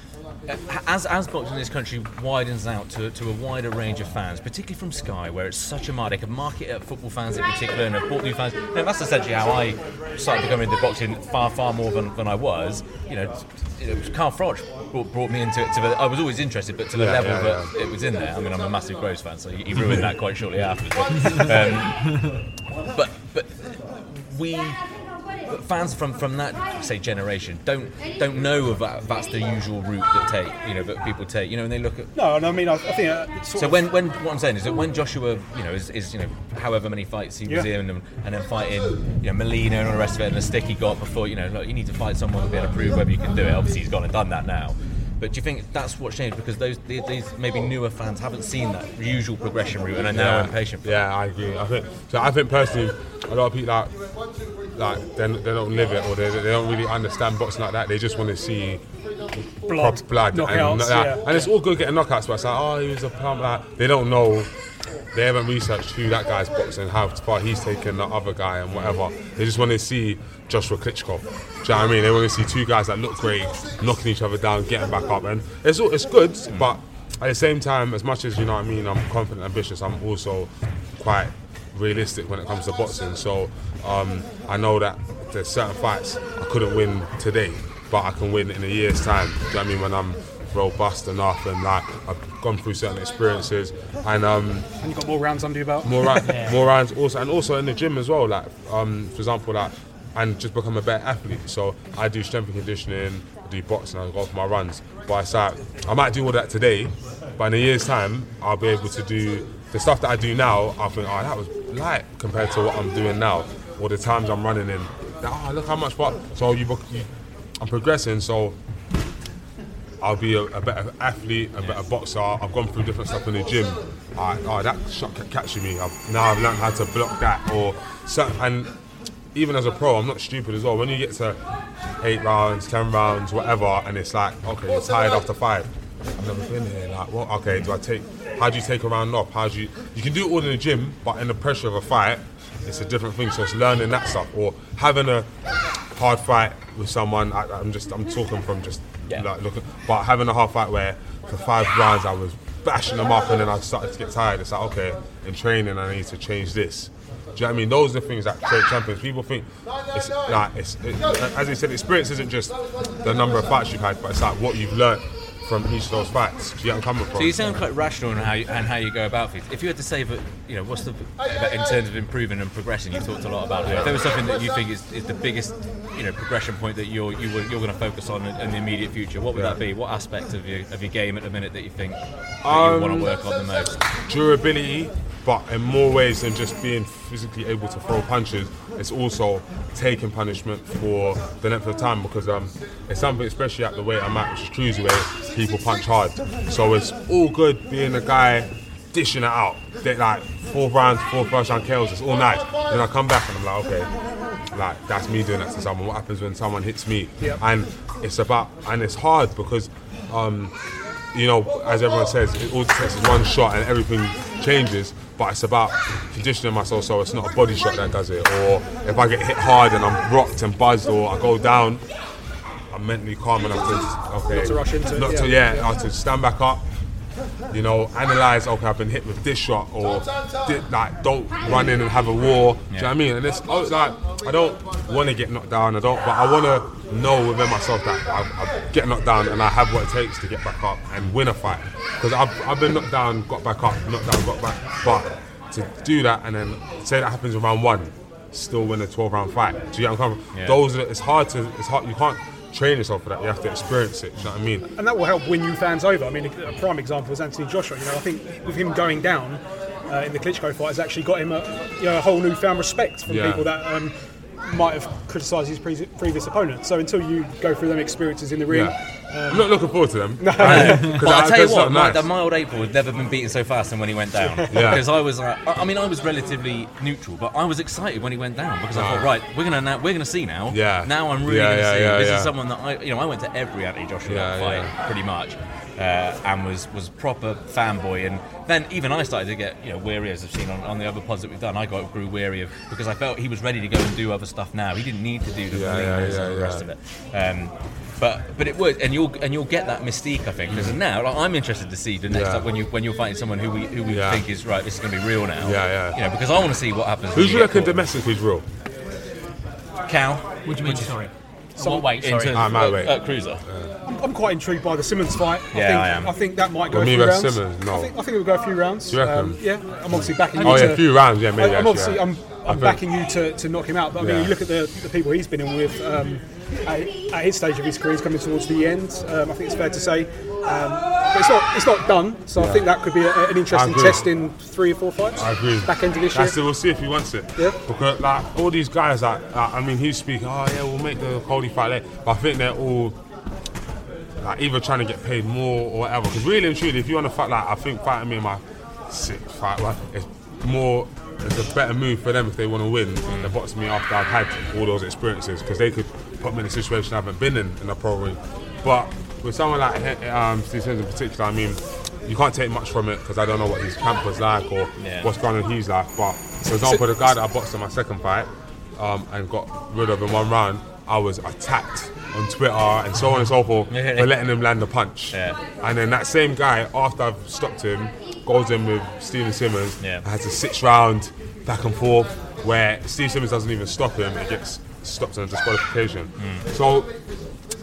As as boxing in this country widens out to, to a wider range of fans, particularly from Sky, where it's such a market, they can market at football fans in particular and at new fans. Now, that's essentially how I started becoming into boxing far, far more than, than I was. You know, it was Carl Froch brought, brought me into it. To the, I was always interested, but to the yeah, level yeah, that yeah. it was in there. I mean, I'm a massive Groves fan, so he ruined that quite shortly afterwards. Um, but but we. But fans from, from that say generation don't don't know of that. That's the usual route that take you know that people take you know and they look at no and I mean I, I think uh, so of... when when what I'm saying is that when Joshua you know is, is you know however many fights he was yeah. in and, and then fighting you know Molina and all the rest of it and the stick he got before you know look, you need to fight someone to be able to prove whether you can do it. Obviously he's gone and done that now. But do you think that's what's changed because those these, these maybe newer fans haven't seen that usual progression route and are now yeah. impatient? For yeah, I agree. I think so. I think personally, a lot of people like like they they don't live it or they they don't really understand boxing like that. They just want to see blood, blood, knockouts, and, like, yeah. and it's all good getting knockouts. But it's like, oh, he was a plump. Like they don't know. They haven't researched who that guy's boxing, how far he's taken the other guy and whatever. They just want to see Joshua Klitschko. Do you know what I mean? They want to see two guys that look great, knocking each other down, getting back up. And it's all, it's good, but at the same time, as much as, you know what I mean, I'm confident and ambitious, I'm also quite realistic when it comes to boxing. So um, I know that there's certain fights I couldn't win today, but I can win in a year's time. Do you know what I mean? When I'm robust enough and like I've gone through certain experiences and um and you got more rounds under your belt more, ra- yeah. more rounds also and also in the gym as well like um for example like and just become a better athlete. So I do strength and conditioning, I do boxing, I go for my runs, but it's like I might do all that today but in a year's time I'll be able to do the stuff that I do now. I think oh that was light compared to what I'm doing now or the times I'm running in. Oh look how much fun. So you, you I'm progressing so I'll be a, a better athlete, a yes. better boxer. I've gone through different stuff in the gym. I, oh, that shot kept catching me. I've, now I've learned how to block that. Or so, and even as a pro, I'm not stupid as well. When you get to eight rounds, ten rounds, whatever, and it's like, okay, you're tired after five. I've never been here. Like, well, okay, do I take? How do you take a round off? How do you? You can do it all in the gym, but in the pressure of a fight, it's a different thing. So it's learning that stuff or having a hard fight with someone. I, I'm just, I'm talking from just. Yeah. Like looking, but having a hard fight where for five rounds I was bashing them up and then I started to get tired. It's like okay, in training I need to change this. Do you know what I mean? Those are the things that create champions. People think, it's, like, it's, it, as I said, experience isn't just the number of fights you've had, but it's like what you've learned from each of those fights. Do you know what I'm coming from? So you sound quite rational on how you, and how you go about things. If you had to say, that, you know, what's the in terms of improving and progressing? You talked a lot about it. If there was something that you think is, is the biggest, you know, progression point that you're you were, you're going to focus on in, in the immediate future, what would yeah. that be? What aspect of your of your game at the minute that you think that um, you want to work on the most? Durability, but in more ways than just being physically able to throw punches, it's also taking punishment for the length of time, because um, it's something, especially at the weight I'm at, which is cruiserweight, people punch hard. So it's all good being a guy dishing it out. They're like four rounds, four first round K Os, it's all nice. Then I come back and I'm like, okay, like that's me doing that to someone. What happens when someone hits me? Yep. And it's about, and it's hard because, um, you know, as everyone says, it all takes one shot and everything changes. But it's about conditioning myself so it's not a body shot that does it. Or if I get hit hard and I'm rocked and buzzed or I go down, I'm mentally calm enough to, okay, not to rush into it. Not to, yeah, yeah. I have to stand back up, you know, analyse, okay, I've been hit with this shot, or did, like, don't run in and have a war. Yeah. Do you know what I mean? And it's oh, like, I don't want to get knocked down, I don't, but I want to know within myself that I, I get knocked down and I have what it takes to get back up and win a fight. Because I've, I've been knocked down, got back up, knocked down, got back, but to do that and then say that happens in round one, still win a twelve round fight. Do you know what I'm coming from? Yeah. Those are, it's hard to, it's hard, you can't train yourself for that, you have to experience it, do you know what I mean? And that will help win you fans over. I mean, a prime example is Anthony Joshua. You know, I think with him going down uh, in the Klitschko fight, has actually got him a, you know, a whole newfound respect from yeah. people that um, might have criticised his pre- previous opponent. So until you go through them experiences in the ring... Yeah. Um, I'm not looking forward to them. No. Right. But I, I tell you what, nice. Like, the mild April had never been beaten so fast than when he went down. Yeah. Because I was, like, I mean, I was relatively neutral, but I was excited when he went down because I thought, right, we're gonna now, we're gonna see now. Yeah. Now I'm really yeah, gonna yeah, see. Yeah, this yeah. is someone that I, you know, I went to every Anthony Joshua yeah, fight yeah. pretty much, uh, and was was proper fanboy. And then even I started to get, you know, weary, as I've seen on, on the other pods that we've done. I got grew weary of because I felt he was ready to go and do other stuff now. He didn't need to do the yeah, yeah, yeah, and the yeah. rest of it. Um, But but it would, and you'll and you'll get that mystique, I think, because now, like, I'm interested to see the next yeah. up when you when you're fighting someone who we who we yeah. think is right. This is going to be real now. Yeah, yeah. You know, because I want to see what happens. Who's you reckon domestically is real? Cal. What do you mean? Which, sorry. So what weight? Sorry. Ah, my uh, weight. Uh, cruiser. Yeah. I'm, I'm quite intrigued by the Simmons fight. I yeah, think, I am. I think that might go well, a few rounds. Simmons, no. I think, I think it will go a few rounds. Do you reckon? Um, yeah. I'm obviously backing. Oh you yeah, to, a few rounds. Yeah, maybe. I, I'm obviously yeah. I'm, I'm backing you to, to knock him out. But I mean, yeah. you look at the the people he's been in with. Um, At, at his stage of his career, he's coming towards the end. Um, I think it's fair to say, um, but it's not it's not done. So yeah. I think that could be a, an interesting test in three or four fights. I agree. Back end of this That's year, it, we'll see if he wants it. Yeah. Because like all these guys, like, like I mean, he's speaking. Oh yeah, we'll make the Holy fight later. But I think they're all like either trying to get paid more or whatever. Because really and truly, if you want to fight, like I think fighting me in my sixth fight, like, it's more. It's a better move for them if they want to win mm. the box me after I've had all those experiences, because they could put me in a situation I haven't been in in a pro ring. But with someone like um, Steve Simmons in particular, I mean, you can't take much from it because I don't know what his camp was like or yeah. what's going on in his life. But for example, the guy that I boxed in my second fight um, and got rid of in one round, I was attacked on Twitter and so on and so forth for letting him land the punch. Yeah. And then that same guy, after I've stopped him, goes in with Steven Simmons yeah. and has a six round back and forth where Steve Simmons doesn't even stop him, it gets stopped on a disqualification. Mm. So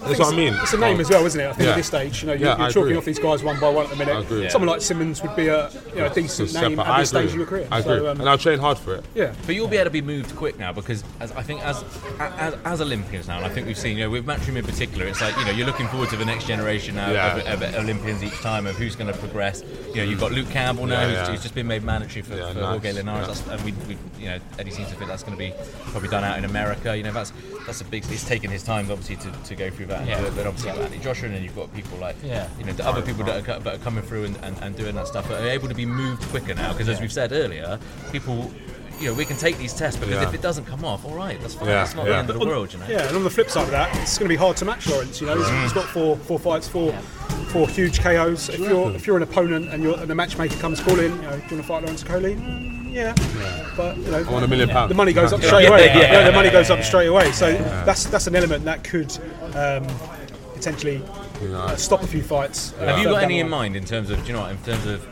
that's what I mean. It's a name um, as well, isn't it? I think yeah. at this stage, you know, you're, yeah, you're chalking off these guys one by one at the minute. Yeah. Someone like Simmons would be a, you know, a decent so name at I this agree. stage of your career. I agree, so, um, and I'll train hard for it. Yeah, but you'll be able to be moved quick now because as I think as as, as Olympians now, and I think we've seen, you know, with Matchroom in particular, it's like, you know, you're looking forward to the next generation now yeah. of, of Olympians each time of who's going to progress. You know, you've got Luke Campbell now, yeah, yeah. Who's, who's just been made mandatory for, yeah, for nice. Jorge Linares, yeah. and we, we, you know, Eddie seems to think that's going to be probably done out in America. You know, that's that's a big. It's taken his time obviously to, to go through that. And yeah. But, but obviously, Anthony Joshua, and then you've got people like yeah. you know the other people that are, that are coming through and, and, and doing that stuff are able to be moved quicker now because, yeah. as we've said earlier, people, you know, we can take these tests because yeah. if it doesn't come off, all right, that's fine. Yeah. It's not yeah. the end of the world, you know. Yeah, and on the flip side of that, it's going to be hard to match Lawrence. You know, he's mm. got four four fights, four yeah. four huge K Os. If you're if you're an opponent and you're and the matchmaker comes calling, you know, do you want to fight Lawrence Okolie? Yeah. yeah, but you know, I want a million pounds. The money goes up yeah. straight away. Yeah. Yeah. Yeah, the money goes up straight away. So yeah. that's that's an element that could um, potentially yeah. stop a few fights. Yeah. Have you got any in mind in terms of, do you know what, in terms of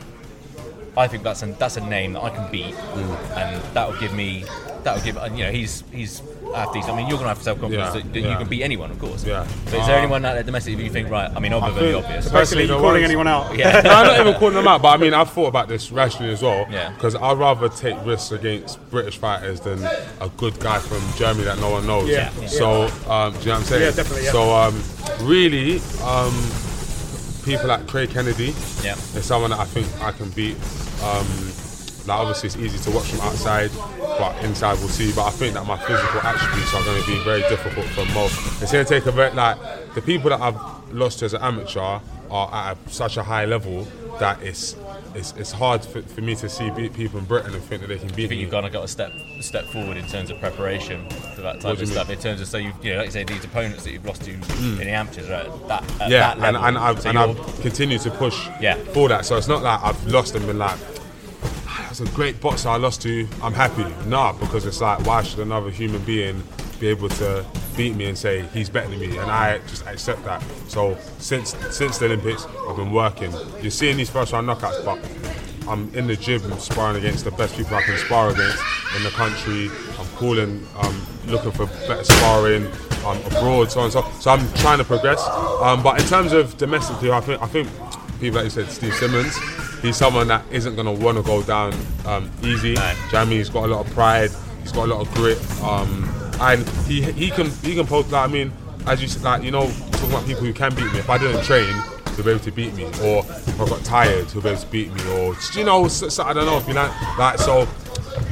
I think that's a, that's a name that I can beat, mm. and that will give me, that will give, you know, he's he's athletes. I mean, you're going to have self-confidence yeah, that, that yeah. you can beat anyone, of course. Yeah. But is there uh, anyone out there domestically that you think, right, I mean, obviously I think, obvious. Basically, you're calling anyone out. Yeah. No, I'm not even calling them out, but I mean, I've thought about this rationally as well, because yeah. I'd rather take risks against British fighters than a good guy from Germany that no one knows. Yeah. Yeah. So, um, do you know what I'm saying? Yeah, definitely, yeah. So, um, really, um, people like Craig Kennedy yeah. is someone that I think I can beat. Um, like obviously it's easy to watch from outside, but inside we'll see. But I think that my physical attributes are going to be very difficult for most. It's going to take a very, like, the people that I've lost to as an amateur are at a, such a high level that it's it's, it's hard for, for me to see people in Britain and think that they can beat me. Do you think me. You've kind of got a step step forward in terms of preparation for that type of stuff? Mean? In terms of, so you've, you know, like you say, these opponents that you've lost to mm. in the amateurs, right? That, at yeah, that level. and, and I've, so and I've continued to push yeah. for that. So it's not like I've lost and been like, that's a great boxer I lost to, I'm happy. Nah, because it's like, why should another human being be able to beat me and say he's better than me? And I just accept that. So since since the Olympics, I've been working. You're seeing these first round knockouts, but I'm in the gym sparring against the best people I can spar against in the country. I'm calling, um, looking for better sparring um, abroad, so on and so on. So I'm trying to progress. Um, but in terms of domestically, I think, I think people like you said, Steve Simmons, he's someone that isn't going to want to go down um, easy. Right. Do you know what I mean? He's got a lot of pride. He's got a lot of grit. Um, and he he can he can post, like, I mean, as you said, like, you know, talking about people who can beat me. If I didn't train, they'll be able to beat me. Or if I got tired, he'll be able to beat me. Or, you know, so, so, I don't know if you like that. Like, so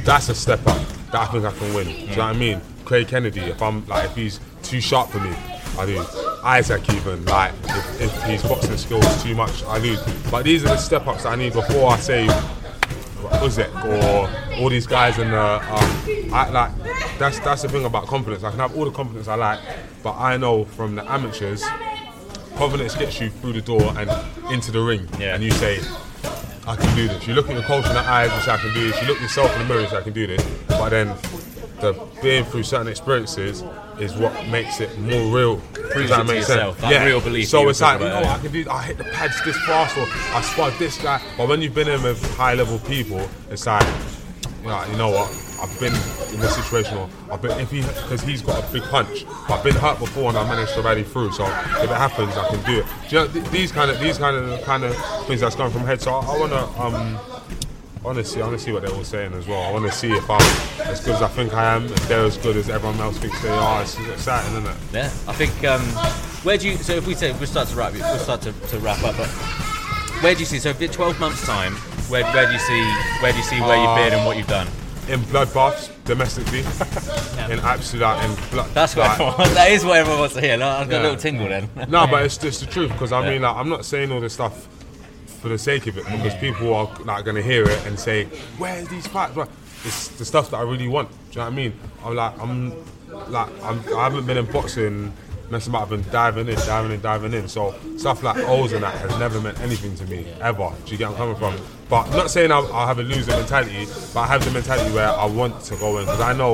that's a step up that I think I can win. Do you know what I mean? Craig Kennedy, if I'm like, if he's too sharp for me, I do. Isaac even, like, if, if his boxing skills too much, I lose. But these are the step ups that I need before I say Uzek or all these guys in the, um, I, like, that's that's the thing about confidence. I can have all the confidence I like, but I know from the amateurs, confidence gets you through the door and into the ring, yeah. and you say, I can do this. You look at your coach in the eyes and say, I can do this. You look at yourself in the mirror and say, I can do this. But then, the being through certain experiences is what makes it more real. Does that make sense? That yeah. real belief. So it's like, you know, I can do. I hit the pads this fast, or I spot this guy. But when you've been in with high-level people, it's like, like, you know what? I've been in this situation, or I've been if he because he's got a big punch. But I've been hurt before, and I managed to rally through. So if it happens, I can do it. Do you know, th- these kind of these kind of kind of things that's going from head. So I, I want to. Um, Honestly, I want to see what they're all saying as well. I want to see if I'm as good as I think I am, if they're as good as everyone else thinks they are. It's exciting, isn't it? Yeah, I think. Um, where do you? So if we say we start to wrap, we'll start to, to wrap up. But where do you see? So in twelve months' time, where, where do you see? Where do you see where you've been and what you've done? In bloodbaths domestically, yeah. in absolute, like, in blood. That's what like, everyone wants. That is what everyone wants to hear. No, I've got yeah. a little tingle then. No, but it's just the truth because I yeah. mean, like, I'm not saying all this stuff for the sake of it, because people are like going to hear it and say, "Where's these fights?" It's the stuff that I really want. Do you know what I mean? I'm like, I'm like, I'm, I haven't been in boxing, messing about. I've been diving in, diving in, diving in. So stuff like O's and that has never meant anything to me ever. Do you get where I'm coming from? But I'm not saying I, I have a loser mentality, but I have the mentality where I want to go in because I know,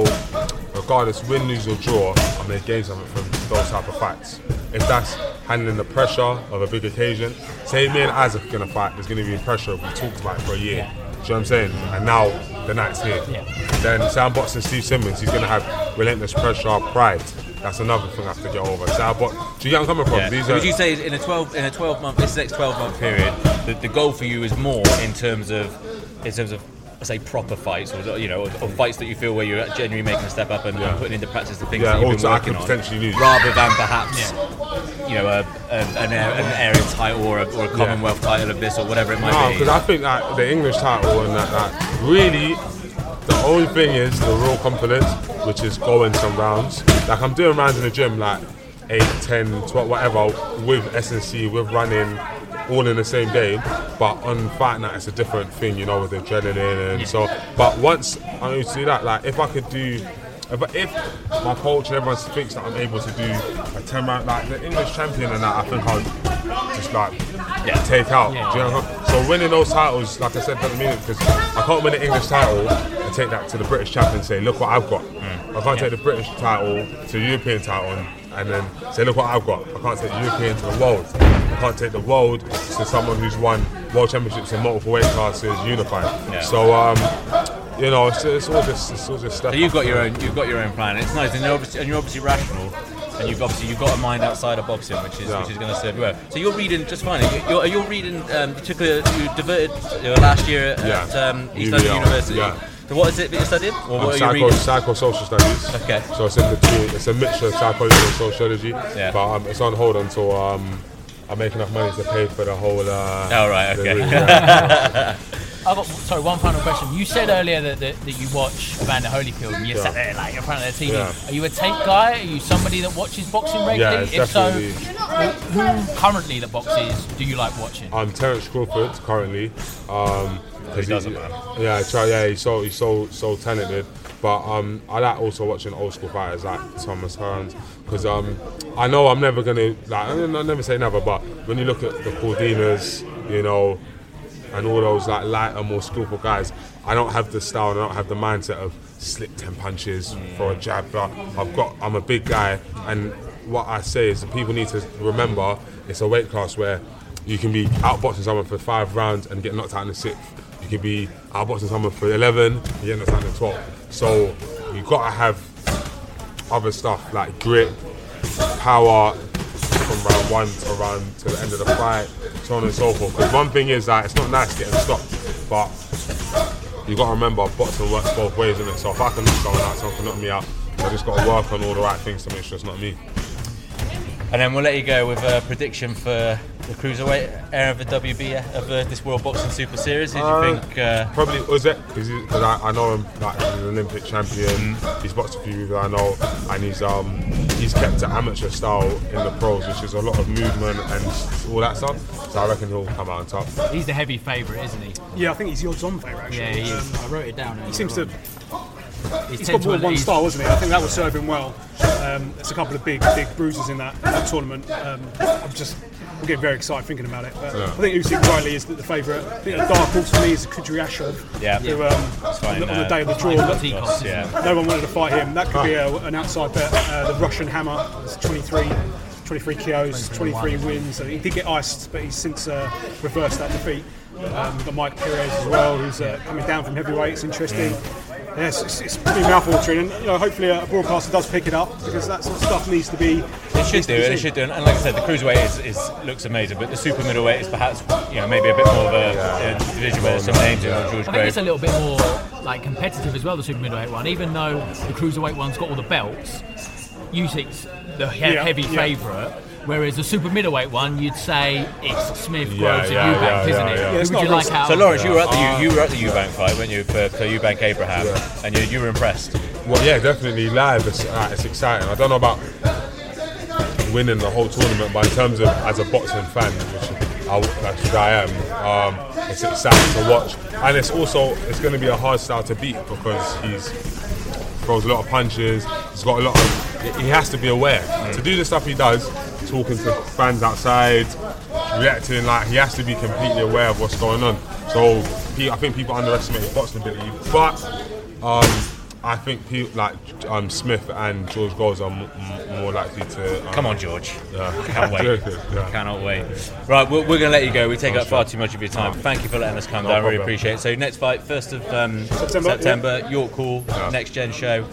regardless win, lose or draw, I'm going to gain something from those type of fights. If that's handling the pressure of a big occasion. Say me and Isaac are going to fight, there's going to be pressure if we talked about it for a year. Yeah. Do you know what I'm saying? And now the night's here. Yeah. Then Sam Boxing, Steve Simmons, he's going to have relentless pressure, pride. That's another thing I have to get over. Sam Bo- Do you get where I'm coming from? Yeah. These so are- would you say in a twelve in a twelve month this next twelve month period, the, the goal for you is more in terms of in terms of I say proper fights, or you know, or, or fights that you feel where you're genuinely making a step up and yeah. putting into practice the things yeah, that you've been working on, lose. rather than perhaps yeah. you know a, a, an, an area title or a, or a Commonwealth yeah. title of this or whatever it might no, be. No, because I think that the English title and that, that really the only thing is the real confidence, which is going some rounds. Like I'm doing rounds in the gym, like eight, ten, twelve, whatever, with S N C, with running. All in the same day, but on fight night it's a different thing, you know, with the adrenaline and yeah. so. But once I used to do that, like if I could do, if, if my coach and everyone thinks that I'm able to do a ten round, like the English champion and that, I think I would just like yeah. take out. Yeah. Do you know what I mean? So winning those titles, like I said, doesn't mean it because I can't win the English title and take that to the British champion and say, look what I've got. Mm. I can't yeah. take the British title to the European title and, and then say, look what I've got. I can't take the European to the world. I can't take the world to someone who's won world championships in multiple weight classes unified. Yeah. So um, you know, it's, it's all just it's all just stuff. So you've got your own, you've got your own plan. It's nice, and you're obviously, and you're obviously rational. And you've obviously you've got a mind outside of boxing, which is yeah. which is going to serve you well. So you're reading just fine. You're, you're reading. Um, you took a you diverted you know, last year at yeah. um, East London University. Yeah. So what is it that you studied? Or um, what psycho, are you reading? Psychosocial studies. Okay. So it's in between. It's a mixture of psychology and sociology. Yeah. But um, it's on hold until um, I make enough money to pay for the whole. Uh, oh right. Okay. Degree, yeah. I've got, sorry, one final question. You said earlier that that, that you watch Evander Holyfield and you yeah. sat there like in front of the T V. Yeah. Are you a tape guy? Are you somebody that watches boxing regularly? Yeah, if so, who currently that boxes do you like watching? I'm um, Terence Crawford currently. Um, he doesn't man. Yeah, try, yeah, he's so he's so so talented. But um, I like also watching old school fighters like Thomas Hearns, because um, I know I'm never gonna like I never say never, but when you look at the Cordinas, you know. And all those like lighter, more skillful guys. I don't have the style. And I don't have the mindset of slick ten punches mm. for a jab. But I've got. I'm a big guy, and what I say is that people need to remember it's a weight class where you can be outboxing someone for five rounds and get knocked out in the sixth. You can be outboxing someone for eleven, and get knocked out in the twelfth. So you gotta have other stuff like grit, power. From round one to round to the end of the fight, so on and so forth. Because one thing is that it's not nice getting stopped, but you got to remember boxing works both ways, isn't it? So if I can knock someone out, someone can knock me out. I just got to work on all the right things to make sure it's not me. And then we'll let you go with a prediction for the cruiserweight era of the W B S of the, this World Boxing Super Series. Who do you uh, think? Uh... Probably Usyk, because I, I know him like he's an Olympic champion. Mm. He's boxed a few people I know, and he's um he's kept to amateur style in the pros, which is a lot of movement and all that stuff. So I reckon he'll come out on top. He's the heavy favourite, isn't he? Yeah, I think he's your odds-on favourite. Actually, yeah, he is. Um, I wrote it down. He seems on. to. He's, he's got more than one star, wasn't he? I think that would serve him well. Um, there's a couple of big, big bruises in that, in that tournament. Um, I'm just I'm getting very excited thinking about it. But yeah. I think Usyk rightly is the, the favourite. I think the dark horse for me is Kudryashov. Yeah. Who, um, fine, on uh, the day of the draw, costs, yeah. no one wanted to fight him. That could be a, an outside bet. Uh, the Russian Hammer, is twenty-three K Os, twenty-three wins. So he did get iced, but he's since uh, reversed that defeat. Um, we've got Mike Perez as well, who's uh, coming down from heavyweight. It's interesting. Mm. Yes, it's, it's pretty mouth-watering, and you know, hopefully a broadcaster does pick it up, because that sort of stuff needs to be. It should do, it should do, and like I said, the cruiserweight is, is looks amazing, but the super middleweight is perhaps, you know, maybe a bit more of a, yeah. a division where some names in George Groves. I think it's a little bit more like competitive as well, the super middleweight one, even though the cruiserweight one's got all the belts. Usyk's the he- yeah, heavy yeah. favourite. Whereas the super middleweight one, you'd say it's Smith, yeah, Groves, yeah, and Eubank, yeah, isn't yeah, it? Yeah. Yeah, it's would you like so, out? So, Lawrence, you were at the uh, you were at the Eubank fight, weren't you, for, for Eubank Abraham, yeah. and you, you were impressed. Well, yeah, definitely live. It's, uh, it's exciting. I don't know about winning the whole tournament, but in terms of as a boxing fan, which I, which I am, um, it's exciting to watch, and it's also it's going to be a hard style to beat, because he's. Throws a lot of punches. He's got a lot of. He has to be aware mm. to do the stuff he does. Talking to fans outside, reacting like he has to be completely aware of what's going on. So he, I think people underestimate his boxing ability. But um, I think people like um, Smith and George Groves are m- m- more likely to. Um, Come on, George. Yeah. Can't wait. yeah. Cannot wait. Right, we're, we're going to let you go. We take up far too much of your time. Um, Thank you for letting us come no down. Problem. Really appreciate it. So next fight, first of um, September, September yeah. York Hall, yeah. Next Gen Show.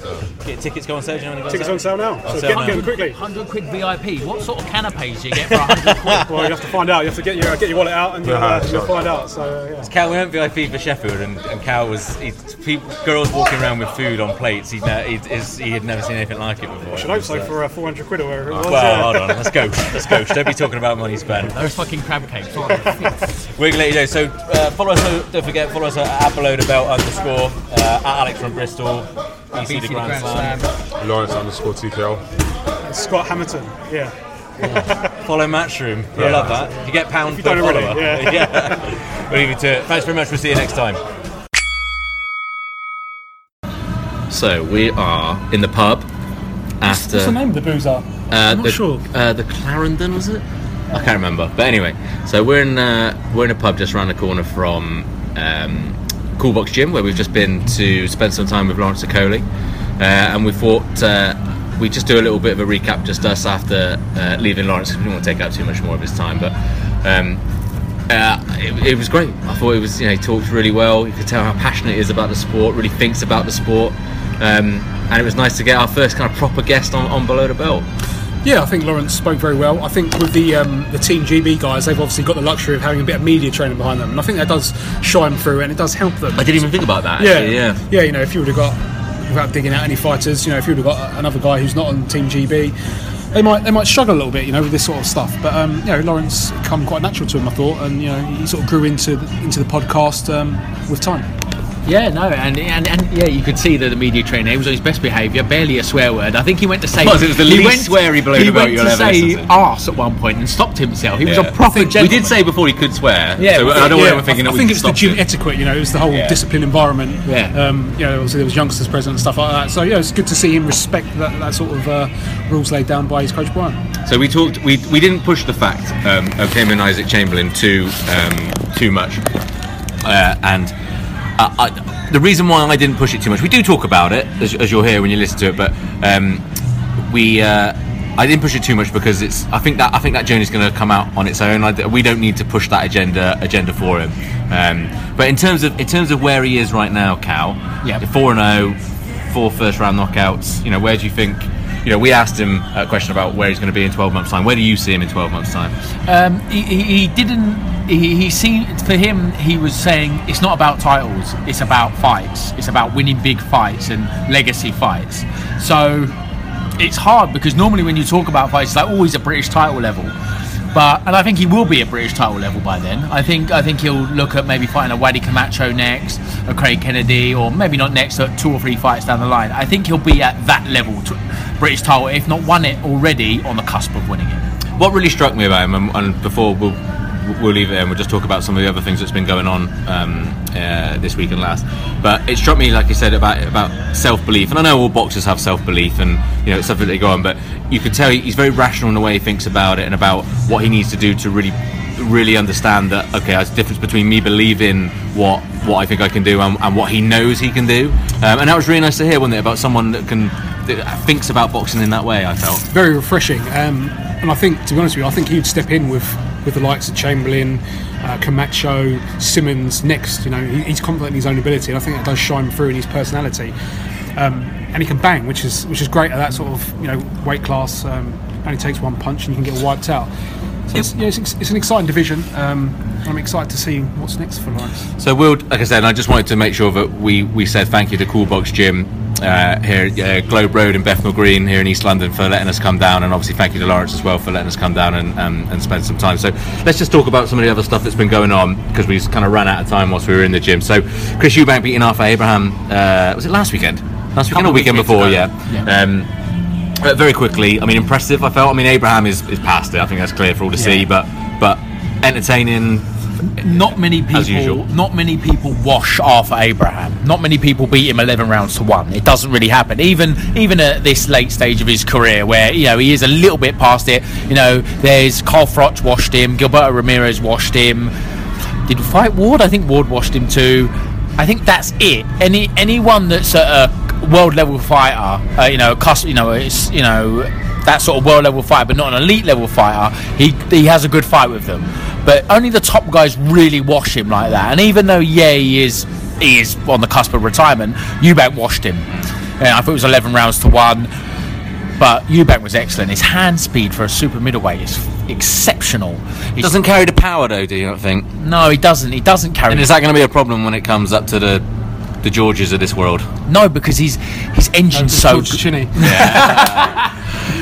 Get tickets go on sale. Do you know tickets on sale now. So get them quickly. Hundred quid V I P. What sort of canapes do you get for hundred quid? Well, you have to find out. You have to get your get your wallet out and you'll uh, yeah, sure. find out. So uh, yeah. Cal went V I P for Sheffield, and, and Cal was he, people, girls walking around with food on plates. He'd ne- he'd, he'd, he had never seen anything like it before. I should hope so, for uh, four hundred quid or whatever. It was. Well, hold on. Let's go. Let's go. Don't be talking about money spent. Those fucking crab cakes. We're gonna let you know. So uh, follow us. Don't forget. Follow us at Abelodabelt underscore uh, at Alex from Bristol. B T the Grand Slam. Lawrence underscore T K L. And Scott Hammerton. Yeah. yeah. Follow Matchroom. I yeah, love that. Yeah. You get pound if you per follower. Really, yeah. yeah. We'll leave you to it. Thanks very much. We'll see you next time. So we are in the pub. After what's the name of the booze are? Uh, I'm not the, sure. Uh, the Clarendon, was it? I can't remember. But anyway, so we're in uh, we're in a pub just around the corner from. Um, Coolbox Gym, where we've just been to spend some time with Lawrence Okolie, uh, and we thought uh, we'd just do a little bit of a recap, just us after uh, leaving Lawrence, because we didn't want to take up too much more of his time. But um, Uh, it, it was great. I thought it was, you know, he talks really well. You could tell how passionate he is about the sport, really thinks about the sport. Um, and it was nice to get our first kind of proper guest on, on Below the Belt. Yeah, I think Lawrence spoke very well. I think with the um, the Team G B guys, they've obviously got the luxury of having a bit of media training behind them, and I think that does shine through and it does help them. I didn't even think about that. Yeah, actually, yeah, yeah. You know, if you would have got, without digging out any fighters, you know, if you would have got another guy who's not on Team G B. They might they might struggle a little bit, you know, with this sort of stuff. But um, you know, Lawrence come quite natural to him, I thought, and you know, he sort of grew into the, into the podcast um, with time. Yeah, no, and, and and yeah, you could see that the media trainer, he was on his best behaviour, barely a swear word. I think he went to say, well, it was the least went, sweary blow he went to say arse at one point and stopped himself. He yeah. was a proper gentleman. We did say before he could swear. Yeah, so I don't yeah, want thinking I, that I think it's the gym it. etiquette. You know, it was the whole yeah. discipline environment. Yeah, um, you know, obviously there was youngsters present and stuff like that. So yeah, it's good to see him respect that, that sort of uh, rules laid down by his coach Brian. So we talked. We we didn't push the fact um, of him and Isaac Chamberlain too um, too much, uh, and. Uh, I, the reason why I didn't push it too much, we do talk about it as, as you'll hear when you listen to it, but um, we uh, I didn't push it too much because it's I think that I think that journey's going to come out on its own. I, we don't need to push that agenda agenda for him. Um, but in terms of in terms of where he is right now, Cal, yeah, four and zero, four first round knockouts. You know, where do you think? You know, we asked him a question about where he's going to be in twelve months' time. Where do you see him in twelve months' time? Um, he, he, he didn't. He, he seemed, for him, he was saying it's not about titles, it's about fights, it's about winning big fights and legacy fights. So it's hard because normally when you talk about fights, it's like always oh, a British title level. But and I think he will be a British title level by then. I think I think he'll look at maybe fighting a Waddy Camacho next, a Craig Kennedy, or maybe not next, but two or three fights down the line. I think he'll be at that level, to British title, if not won it already, on the cusp of winning it. What really struck me about him, and, and before we'll. We'll leave it and we'll just talk about some of the other things that's been going on um, uh, this week and last. But it struck me, like you said, about about self-belief. And I know all boxers have self-belief and, you know, it's something they go on. But you can tell he's very rational in the way he thinks about it and about what he needs to do to really really understand that, okay, there's a difference between me believing what, what I think I can do and, and what he knows he can do. Um, and that was really nice to hear, wasn't it, about someone that can that thinks about boxing in that way, I felt. Very refreshing. Um, and I think, to be honest with you, I think he'd step in with... with the likes of Chamberlain, uh, Camacho, Simmons next. You know, he, he's confident in his own ability, and I think that does shine through in his personality. Um, and he can bang, which is which is great at that sort of, you know, weight class. Um, only takes one punch and you can get wiped out. So it's, yeah, it's, it's an exciting division. Um, I'm excited to see what's next for Lawrence. So, Will, like I said, I just wanted to make sure that we, we said thank you to Coolbox Gym uh, here at uh, Globe Road in Bethnal Green here in East London for letting us come down, and obviously thank you to Lawrence as well for letting us come down and, um, and spend some time. So let's just talk about some of the other stuff that's been going on because we kind of ran out of time whilst we were in the gym. So Chris Eubank beating Arthur Abraham, uh, was it last weekend? Last weekend or weekend before, yeah. yeah. Um, Uh, very quickly, I mean, impressive. I felt. I mean, Abraham is, is past it. I think that's clear for all to yeah. see. But but entertaining. Not many people. As usual. Not many people wash Arthur Abraham. Not many people beat him eleven rounds to one. It doesn't really happen. Even even at this late stage of his career, where you know he is a little bit past it. You know, there's Carl Froch washed him. Gilberto Ramirez washed him. Did he fight Ward? I think Ward washed him too. I think that's it. Any anyone that's at a world level fighter, uh, you know, cus- you know, it's you know that sort of world level fighter, but not an elite level fighter. He he has a good fight with them, but only the top guys really wash him like that. And even though yeah, he is he is on the cusp of retirement, Eubank washed him. And I thought it was eleven rounds to one. But Eubank was excellent. His hand speed for a super middleweight is f- exceptional. He doesn't carry the power though, do you not think? No, he doesn't. He doesn't carry. And is that going to be a problem when it comes up to the? The Georges of this world? No, because he's his engine's no, so George g- yeah.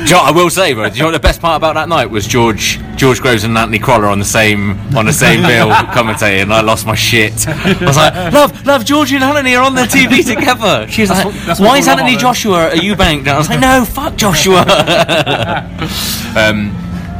John, I will say, bro, do you know what the best part about that night was? George George Groves and Anthony Croller on the same on the same bill commentating, and I lost my shit. I was like, love, love, George and Anthony are on their T V together. She was that's like, what, that's why is Anthony Joshua at Eubank? And I was like, no, fuck Joshua. um,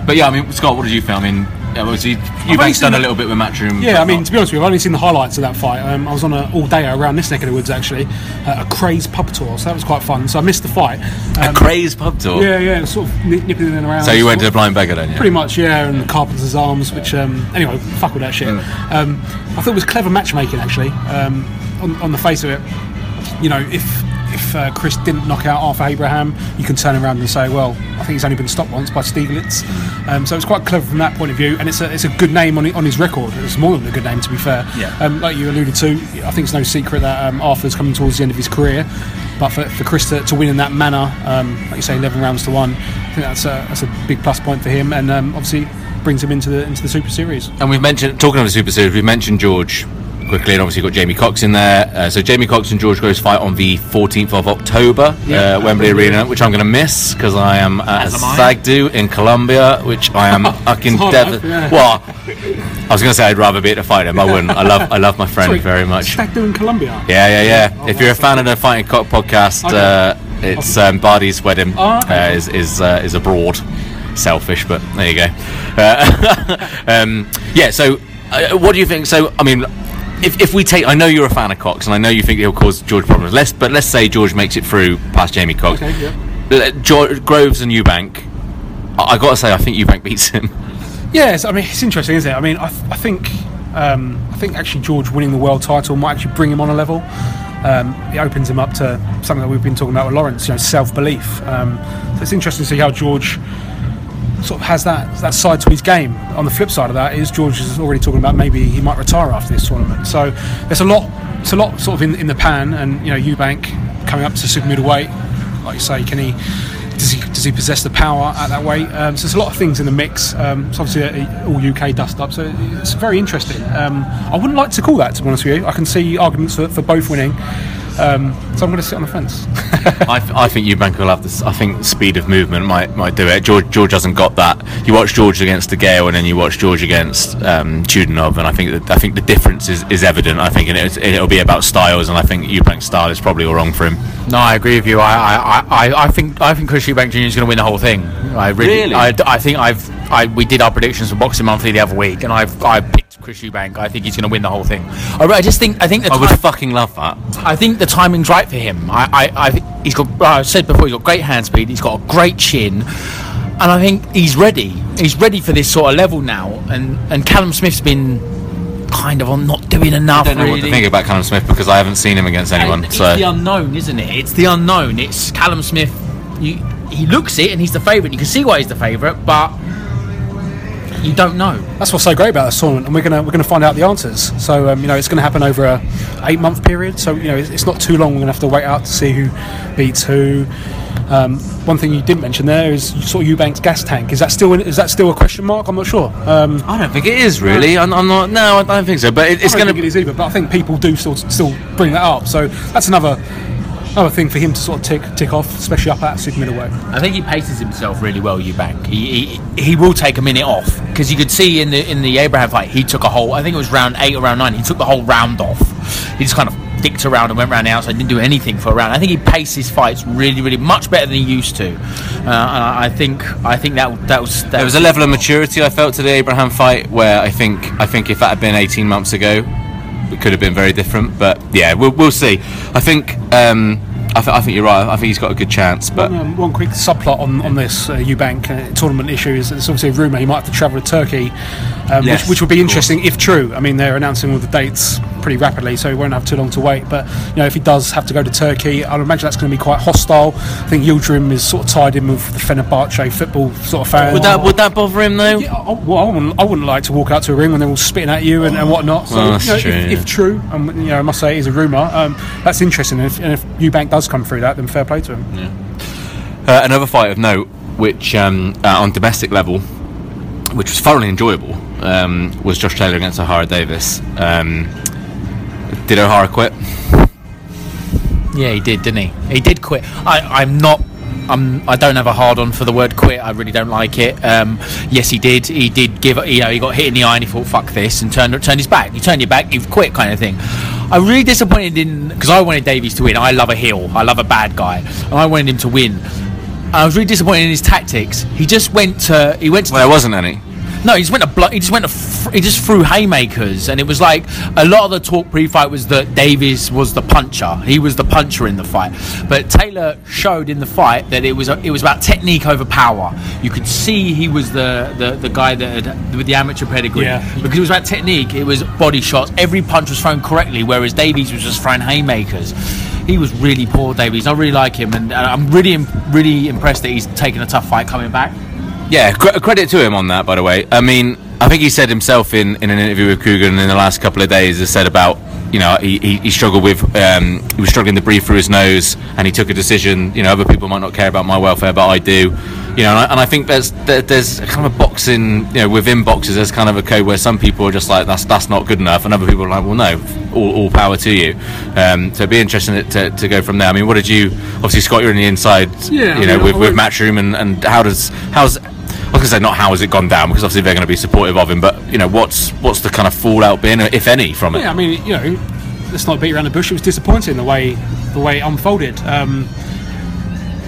but yeah, I mean, Scott, what did you feel? I mean, Yeah, well, so Eubank's done a little bit with Matchroom. Yeah, I mean, to be honest with you, I've only seen the highlights of that fight. Um, I was on an all-day around this neck of the woods, actually, uh, a crazed pub tour, so that was quite fun. So I missed the fight. Um, a crazed pub tour? Yeah, yeah, sort of nipping in and around. So you went to the Blind Beggar, then, yeah? Pretty much, yeah, and the Carpenter's Arms, which, um, anyway, fuck all that shit. Mm. Um, I thought it was clever matchmaking, actually, um, on, on the face of it. You know, if... if uh, Chris didn't knock out Arthur Abraham, you can turn around and say, well, I think he's only been stopped once by Stieglitz. Um, so it's quite clever from that point of view, and it's a, it's a good name on, on his record. It's more than a good name, to be fair. Yeah. Um, like you alluded to, I think it's no secret that um, Arthur's coming towards the end of his career, but for, for Chris to, to win in that manner, um, like you say, eleven rounds to one, I think that's a, that's a big plus point for him, and um, obviously brings him into the into the Super Series. And we've mentioned, talking of the Super Series, we've mentioned George quickly, and obviously got Jamie Cox in there. Uh, so Jamie Cox and George Groves fight on the fourteenth of October, yeah, uh, Wembley Arena, which I'm going to miss because I am at As a am Sagdu in Colombia, which I am fucking dead. Yeah. Well, I was going to say I'd rather be at a fight him. I wouldn't. I love I love my friend Sorry, very much. Sagdu in Colombia. Yeah, yeah, yeah. Oh, if you're a fan of the Fighting Cock podcast, okay. uh, it's um, Bardi's wedding oh, okay. uh, is is uh, is abroad. Selfish, but there you go. Uh, um, yeah. So, uh, what do you think? So, I mean. If if we take, I know you're a fan of Cox, and I know you think he'll cause George problems. Let's but let's say George makes it through past Jamie Cox. Okay, yeah. George Groves and Eubank. I, I got to say, I think Eubank beats him. Yes, I mean it's interesting, isn't it? I mean, I th- I think um, I think actually George winning the world title might actually bring him on a level. Um, it opens him up to something that we've been talking about with Lawrence, you know, self-belief. Um, so it's interesting to see how George sort of has that that side to his game. On the flip side of that is George is already talking about maybe he might retire after this tournament. So there's a lot, it's a lot sort of in in the pan, and you know Eubank coming up to super middleweight, like you say, can he does he does he possess the power at that weight? Um, so there's a lot of things in the mix. Um, it's obviously a, a, all U K dust up, so it's very interesting. Um, I wouldn't like to call that, to be honest with you. I can see arguments for, for both winning. Um, so I'm going to sit on the fence. I, th- I think Eubank will have this. I think speed of movement might might do it. George George hasn't got that. You watch George against De Gale, and then you watch George against um, Chudinov, and I think that, I think the difference is, is evident. I think, and it, it'll be about styles, and I think Eubank's style is probably all wrong for him. No, I agree with you. I I, I, I think I think Chris Eubank Junior is going to win the whole thing. I really, really? I, I think I've I we did our predictions for Boxing Monthly the other week, and I've I picked Chris Eubank. I think he's going to win the whole thing. I, I just think I think the I t- would fucking love that. I think the The timing's right for him. I, I, I think he's got. I said before, he's got great hand speed. He's got a great chin, and I think he's ready. He's ready for this sort of level now. And and Callum Smith's been kind of on not doing enough. I don't know really. What to think about Callum Smith because I haven't seen him against anyone. And it's so. The unknown, isn't it? It's the unknown. It's Callum Smith. You, he looks it, and he's the favourite. You can see why he's the favourite, but. You don't know. That's what's so great about this tournament, and we're gonna we're gonna find out the answers. So um, you know it's gonna happen over a eight month period. So you know it's, it's not too long. We're gonna have to wait out to see who beats who. Um, one thing you didn't mention there is sort of Eubank's gas tank. Is that still in, is that still a question mark? I'm not sure. Um, I don't think it is really. I'm, I'm not. No, I don't think so. But it, it's I don't gonna think it is either. But I think people do still still bring that up. So that's another. Another thing for him to sort of tick tick off, especially up at super middleweight. I think he paces himself really well, Eubank. He, he he will take a minute off because you could see in the in the Abraham fight he took a whole. I think it was round eight or round nine. He took the whole round off. He just kind of dicked around and went round the outside. Didn't do anything for a round. I think he paces his fights really, really much better than he used to. Uh, and I, I think I think that that was that there was, was a level of maturity I felt to the Abraham fight where I think I think if that had been eighteen months ago. It could have been very different, but yeah, we'll we'll see. I think um, I, th- I think you're right. I think he's got a good chance. But one, um, one quick subplot on on this uh, Eubank uh, tournament issue is it's obviously a rumor he might have to travel to Turkey, um, yes, which, which would be interesting if true. I mean, they're announcing all the dates pretty rapidly, so he won't have too long to wait. But you know, if he does have to go to Turkey, I'd imagine that's going to be quite hostile. I think Yildirim is sort of tied in with the Fenerbahce football sort of fans. Would that would that bother him though? Yeah, I, well, I wouldn't, I wouldn't like to walk out to a ring when they're all spitting at you and, and whatnot. So well, that's you know, true, if, yeah. if true, and um, you know, I must say it is a rumor. Um, that's interesting. And if, and if Eubank does come through that, then fair play to him. Yeah. Uh, another fight of note, which um, uh, on domestic level, which was thoroughly enjoyable, um, was Josh Taylor against Ohara Davies. Um, Did O'Hara quit? Yeah, he did, didn't he? He did quit. I, I'm not. I'm. I don't have a hard on for the word quit. I really don't like it. Um, yes, he did. He did give. You know, he got hit in the eye and he thought, "Fuck this," and turned turned his back. You turn your back, you've quit, kind of thing. I'm really disappointed in because I wanted Davies to win. I love a heel. I love a bad guy, and I wanted him to win. I was really disappointed in his tactics. He just went to. He went to. Well, the, there wasn't any. No, he just went to blo- he just went to fr- he just threw haymakers, and it was like a lot of the talk pre-fight was that Davies was the puncher. He was the puncher in the fight, but Taylor showed in the fight that it was a, it was about technique over power. You could see he was the, the, the guy that had, with the amateur pedigree, yeah. Because it was about technique. It was body shots. Every punch was thrown correctly, whereas Davies was just throwing haymakers. he was really poor, Davies. I really like him, and I'm really, really impressed that he's taken a tough fight coming back. Yeah, cr- credit to him on that, by the way. I mean, I think he said himself in, in an interview with Coogan in the last couple of days, has said about, you know, he, he, he struggled with, um, he was struggling to breathe through his nose, and he took a decision. You know, other people might not care about my welfare, but I do. You know, and I, and I think there's there, there's kind of a boxing, you know, within boxers, there's kind of a code where some people are just like, that's that's not good enough, and other people are like, well, no, all, all power to you. Um, so it'd be interesting to, to go from there. I mean, what did you, obviously, Scott, you're on the inside, yeah, you know, I mean, with, with Matchroom, and, and how does, how's, I was going to say, not how has it gone down, because obviously they're going to be supportive of him, but, you know, what's what's the kind of fallout been, if any, from it? Yeah, I mean, you know, let's not beat around the bush. It was disappointing the way the way it unfolded. Um,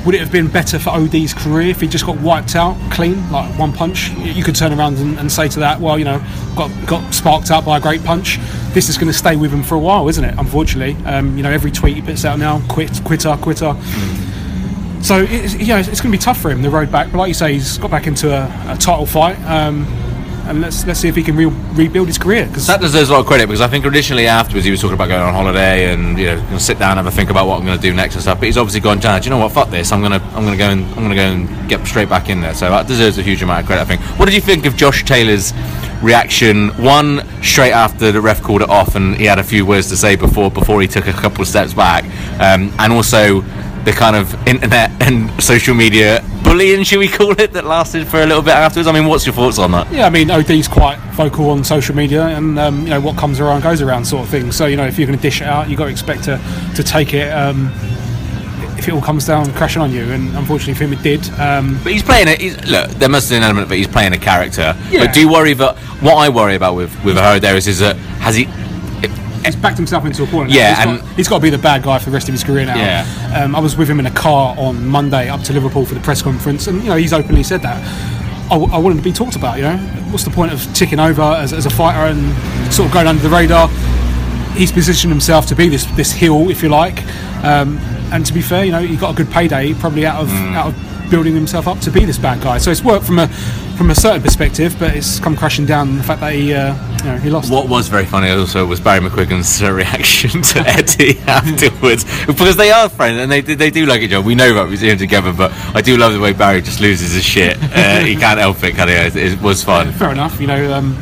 would it have been better for O D's career if he just got wiped out clean, like one punch? You could turn around and, and say to that, well, you know, got got sparked out by a great punch. This is going to stay with him for a while, isn't it, unfortunately? Um, you know, every tweet he puts out now, quit, quitter, quitter. So it's, you know, it's going to be tough for him, the road back. But like you say, he's got back into a, a title fight, um, and let's let's see if he can re- rebuild his career. Cause that deserves a lot of credit, because I think originally afterwards he was talking about going on holiday and, you know, sit down and have a think about what I'm going to do next and stuff. But he's obviously gone, do you know what? Fuck this. I'm gonna I'm gonna go and I'm gonna go and get straight back in there. So that deserves a huge amount of credit, I think. What did you think of Josh Taylor's reaction? One, straight after the ref called it off, and he had a few words to say before before he took a couple of steps back, um, and also the kind of internet and social media bullying, should we call it, that lasted for a little bit afterwards. I mean, what's your thoughts on that? Yeah, I mean, O D's quite vocal on social media, and um, you know, what comes around goes around, sort of thing. So, you know, if you're going to dish it out, you've got to expect to, to take it. Um, if it all comes down crashing on you, and unfortunately for him, it did. Um, but he's playing it. He's, look, there must be an element, but he's playing a character. Yeah. But do you worry that what I worry about with with Ohara Davies is that has he? He's backed himself into a corner now. Yeah, he's, and got, he's got to be the bad guy for the rest of his career now. Yeah. Um, I was with him in a car on Monday up to Liverpool for the press conference, and, you know, he's openly said that. I, w- I wanted to be talked about, you know. What's the point of ticking over as, as a fighter and sort of going under the radar? He's positioned himself to be this this heel, if you like. Um, and to be fair, you know, he got a good payday, probably out of mm. out of building himself up to be this bad guy. So it's worked from a from a certain perspective, but it's come crashing down the fact that he. Uh, You know, he lost. What was very funny also was Barry McQuiggan's uh, reaction to Eddie afterwards, because they are friends and they they do like each other. We know that, we see them together, but I do love the way Barry just loses his shit. Uh, he can't help it, can he? It, it was fun. Fair enough, you know. Um,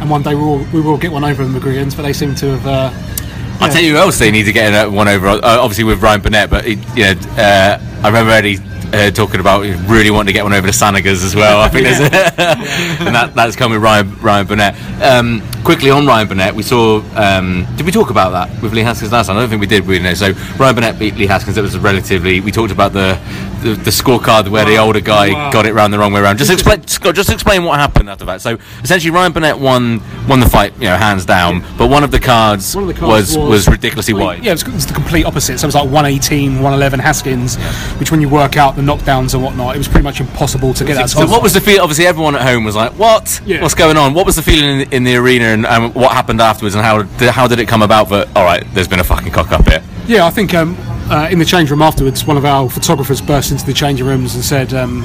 and one day we will we will get one over on the McGregans, but they seem to have. Uh, yeah. I'll tell you who else they need to get one over. Uh, obviously with Ryan Burnett, but he, you know, uh, I remember Eddie. Uh, talking about really wanting to get one over to Sanigas as well. I think yeah. there's a and that that's come with Ryan Ryan Burnett. Um, quickly on Ryan Burnett, we saw um, did we talk about that with Lee Haskins last time? I don't think we did. We know so Ryan Burnett beat Lee Haskins. It was a relatively. We talked about the the, the scorecard where wow. the older guy wow. got it round the wrong way around. Just explain, Scott. Just explain what happened after that. So essentially, Ryan Burnett won won the fight, you know, hands down. But one of the cards, of the cards was, was was ridiculously well, wide. Yeah, it was, it was the complete opposite. So it was like one eighteen, one eleven Haskins, yeah. which when you work out the knockdowns and whatnot, it was pretty much impossible to get that. So what was the feel? Obviously everyone at home was like, what yeah. what's going on? What was the feeling in, in the arena, and um, what happened afterwards, and how did, how did it come about that alright, there's been a fucking cock up here? Yeah, I think um, uh, in the change room afterwards, one of our photographers burst into the changing rooms and said um,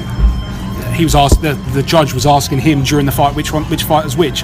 he was asked, the, the judge was asking him during the fight which one, which fight is which,